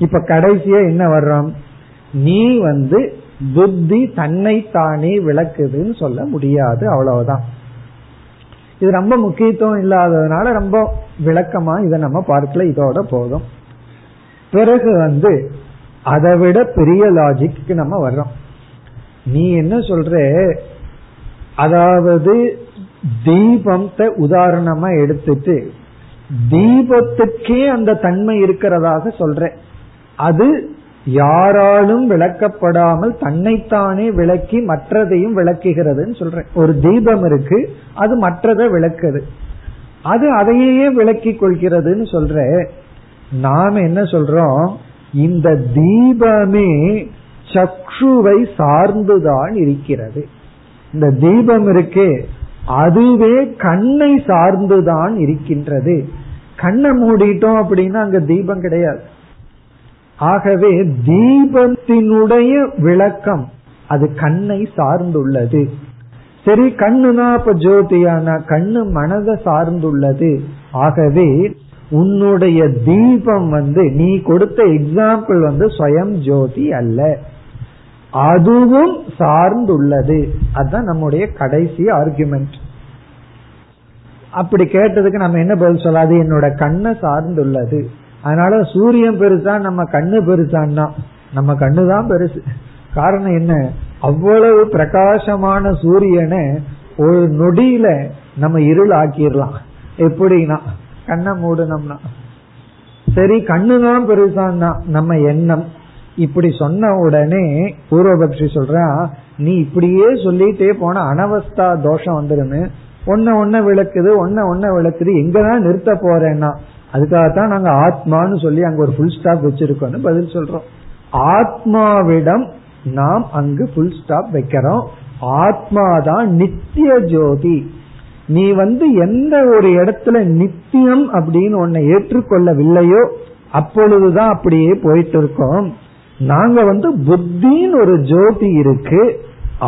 இப்ப கடைசியா என்ன வர்றோம், நீ வந்து புத்தி தன்னைத்தானே விளக்குதுன்னு சொல்ல முடியாது, அவ்வளவுதான். இது ரொம்ப முக்கியத்துவம் இல்லாததுனால ரொம்ப விளக்கமா இதை நம்ம பார்க்கல, இதோட போதும். பிறகு வந்து அதை விட பெரிய லாஜிக்கு நம்ம வர்றோம். நீ என்ன சொல்ற, அதாவது தீபத்தை உதாரணமா எடுத்துட்டு தீபத்துக்கே அந்த தன்மை இருக்கிறதாக சொல்ற, அது யாராலும் விளக்கப்படாமல் தன்னைத்தானே விளக்கி மற்றதையும் விளக்குகிறதுன்னு சொல்ற. ஒரு தீபம் இருக்கு, அது மற்றதை விளக்குது, அது அதையே விளக்கி கொள்கிறதுன்னு சொல்ற. நாம என்ன சொல்றோம், இந்த தீபமே சக்ஷுவை சார்ந்துதான் இருக்கிறது. இந்த தீபம் இருக்கே அதுவே கண்ணை சார்ந்துதான் இருக்கின்றது. கண்ணை மூடிட்டோம் அப்படின்னா அங்க தீபம் கிடையாது. ஆகவே தீபத்தினுடைய விளக்கம் அது கண்ணை சார்ந்துள்ளது. சரி, கண்ணுனா இப்ப ஜோதியானா கண்ணு மனதை சார்ந்துள்ளது. ஆகவே உன்னுடைய தீபம் வந்து நீ கொடுத்த எக்ஸாம்பிள் வந்து ஸ்வயம் ஜோதி அல்ல, அதுவும் சார்ந்துள்ளது. அதுதான் நம்முடைய கடைசி ஆர்குமெண்ட். அப்படி கேட்டதுக்கு நம்ம என்ன பதில் சொல்லாது, என்னோட கண்ணை சார்ந்துள்ளது. அதனால சூரியன் பெருசா நம்ம கண்ணு பெருசான்னா நம்ம கண்ணுதான் பெருசு. காரணம் என்ன, அவ்வளவு பிரகாசமான சூரியனை ஒரு நொடியில நம்ம இருள் ஆக்கிடலாம். எப்படின்னா கண்ணை மூடணும்னா. சரி, கண்ணுதான் பெருசான்னா நம்ம எண்ணம். இப்படி சொன்ன உடனே பூர்வபக்ஷி சொல்றான், நீ இப்படியே சொல்லிட்டே போன அனவஸ்தா தோஷம் வந்துருன்னு. ஒன்ன ஒன்ன விளக்குது, ஒன்ன ஒன்ன விளக்குது, எங்கதான் நிறுத்த போறேன்னா அதுக்காகத்தான் நாங்க ஆத்மான்னு சொல்லி அங்க ஒரு ஃபுல் ஸ்டாப் வச்சிருக்கோம்னு பதில் சொல்றோம். ஆத்மாவிடம் நாம் அங்கு ஃபுல் ஸ்டாப் வைக்கிறோம். ஆத்மாதான் நித்திய ஜோதி. நீ வந்து எந்த ஒரு இடத்துல நித்தியம் அப்படின்னு உன்னை ஏற்றுக்கொள்ளவில்லையோ அப்பொழுதுதான் அப்படியே போயிட்டு இருக்கோம். நாங்க வந்து புத்தின்னு ஒரு ஜோதி இருக்கு,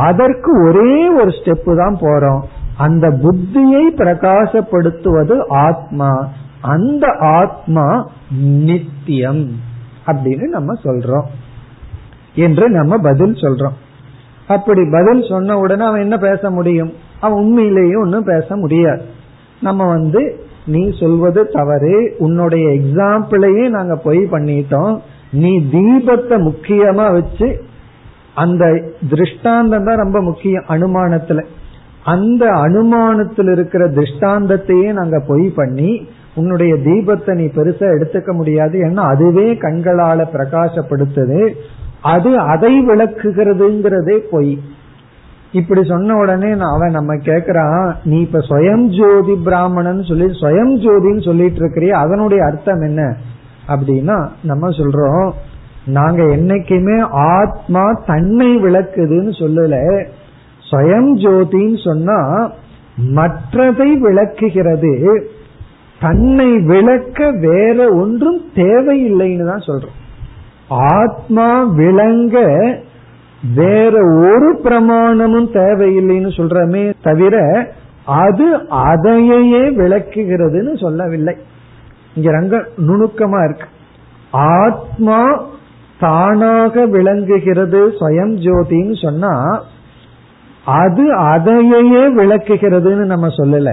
அதற்கு ஒரே ஒரு ஸ்டெப் தான் போறோம். அந்த புத்தியை பிரகாசப்படுத்துவது ஆத்மா. அந்த ஆத்மா நித்தியம் அப்படின்னு நம்ம சொல்றோம் என்று நம்ம பதில் சொல்றோம். அப்படி பதில் சொன்ன உடனே அவன் என்ன பேச முடியும், அவன் உண்மையிலேயே ஒன்னும் பேச முடியாது. நம்ம வந்து நீ சொல்வது தவறு, உன்னுடைய எக்ஸாம்பிளையே நாங்க பொய் பண்ணிட்டோம், நீ தீபத்தை முக்கியமா வச்சு அந்த திருஷ்டாந்தம் தான் ரொம்ப முக்கியம் அனுமானத்துல, அந்த அனுமானத்தில் இருக்கிற திருஷ்டாந்தத்தையே நாங்க பொய் பண்ணி உன்னுடைய தீபத்தை நீ பெருசா எடுத்துக்க முடியாது, ஏன்னா அதுவே கண்களால பிரகாசப்படுத்துது, அது அதை விளக்குகிறதுங்கிறதே பொய். இப்படி சொன்ன உடனே அவன் நம்ம கேக்குறான், நீ இப்ப சுயம் ஜோதி பிராமணன் சொல்லி சுயம் ஜோதின்னு சொல்லிட்டு இருக்கிறிய, அதனுடைய அர்த்தம் என்ன அப்படின்னா நம்ம சொல்றோம், நாங்க என்னைக்குமே ஆத்மா தன்னை விளக்குதுன்னு சொல்லல, சுயம் ஜோதின்னு சொன்னா மற்றதை விளக்குகிறது, தன்னை விளக்க வேற ஒன்றும் தேவையில்லைன்னு தான் சொல்றோம். ஆத்மா விளங்க வேற ஒரு பிரமாணமும் தேவையில்லைன்னு சொல்றமே தவிர அது அதையே விளக்குகிறதுன்னு சொல்லவில்லை. இங்க ரங்க நுணுக்கமா இருக்கு. ஆத்மா தானாக விளங்குகிறது சுயம் ஜோதின்னு சொன்னா அது அதையே விளக்குகிறதுன்னு நம்ம சொல்லல,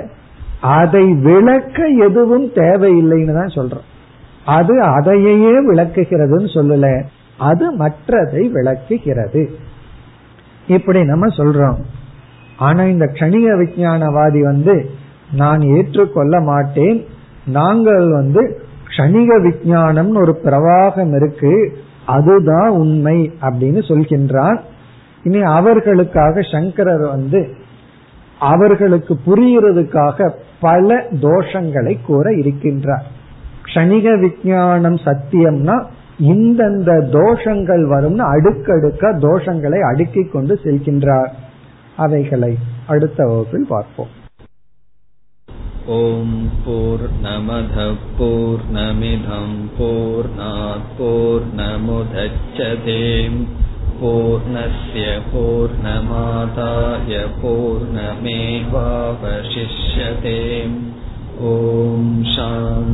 அதை விளக்க எதுவும் தேவையில்லைன்னு தான் சொல்றோம். அது அதையே விளக்குகிறதுன்னு சொல்லல, அது மற்றதை விளக்குகிறது இப்படி நம்ம சொல்றோம். ஆனா இந்த கணிக விஞ்ஞானவாதி வந்து நான் ஏற்றுக்கொள்ள மாட்டேன், நாங்கள் வந்து கணிக விஞ்ஞானம் ஒரு பிரவாகம் இருக்கு அதுதான் உண்மை அப்படின்னு சொல்கின்றான். இனி அவர்களுக்காக சங்கரர் வந்து அவர்களுக்கு புரிகிறதுக்காக பல தோஷங்களை கூற இருக்கின்றார். கணிக விஞ்ஞானம் சத்தியம்னா இந்தந்த தோஷங்கள் வரும்னு அடுக்கடுக்க தோஷங்களை அடுக்கிக் கொண்டு செல்கின்றார். அவைகளை அடுத்த வகுப்பில் பார்ப்போம். ஓம் பூர்ணமத பூர்ணமிதம் பூர்ணாத் பூர்ணமுதச்யதே பூர்ணஸ்ய பூர்ணமாதாய பூர்ணமேவாவசிஷ்யதே. ஓம் சாந்தி.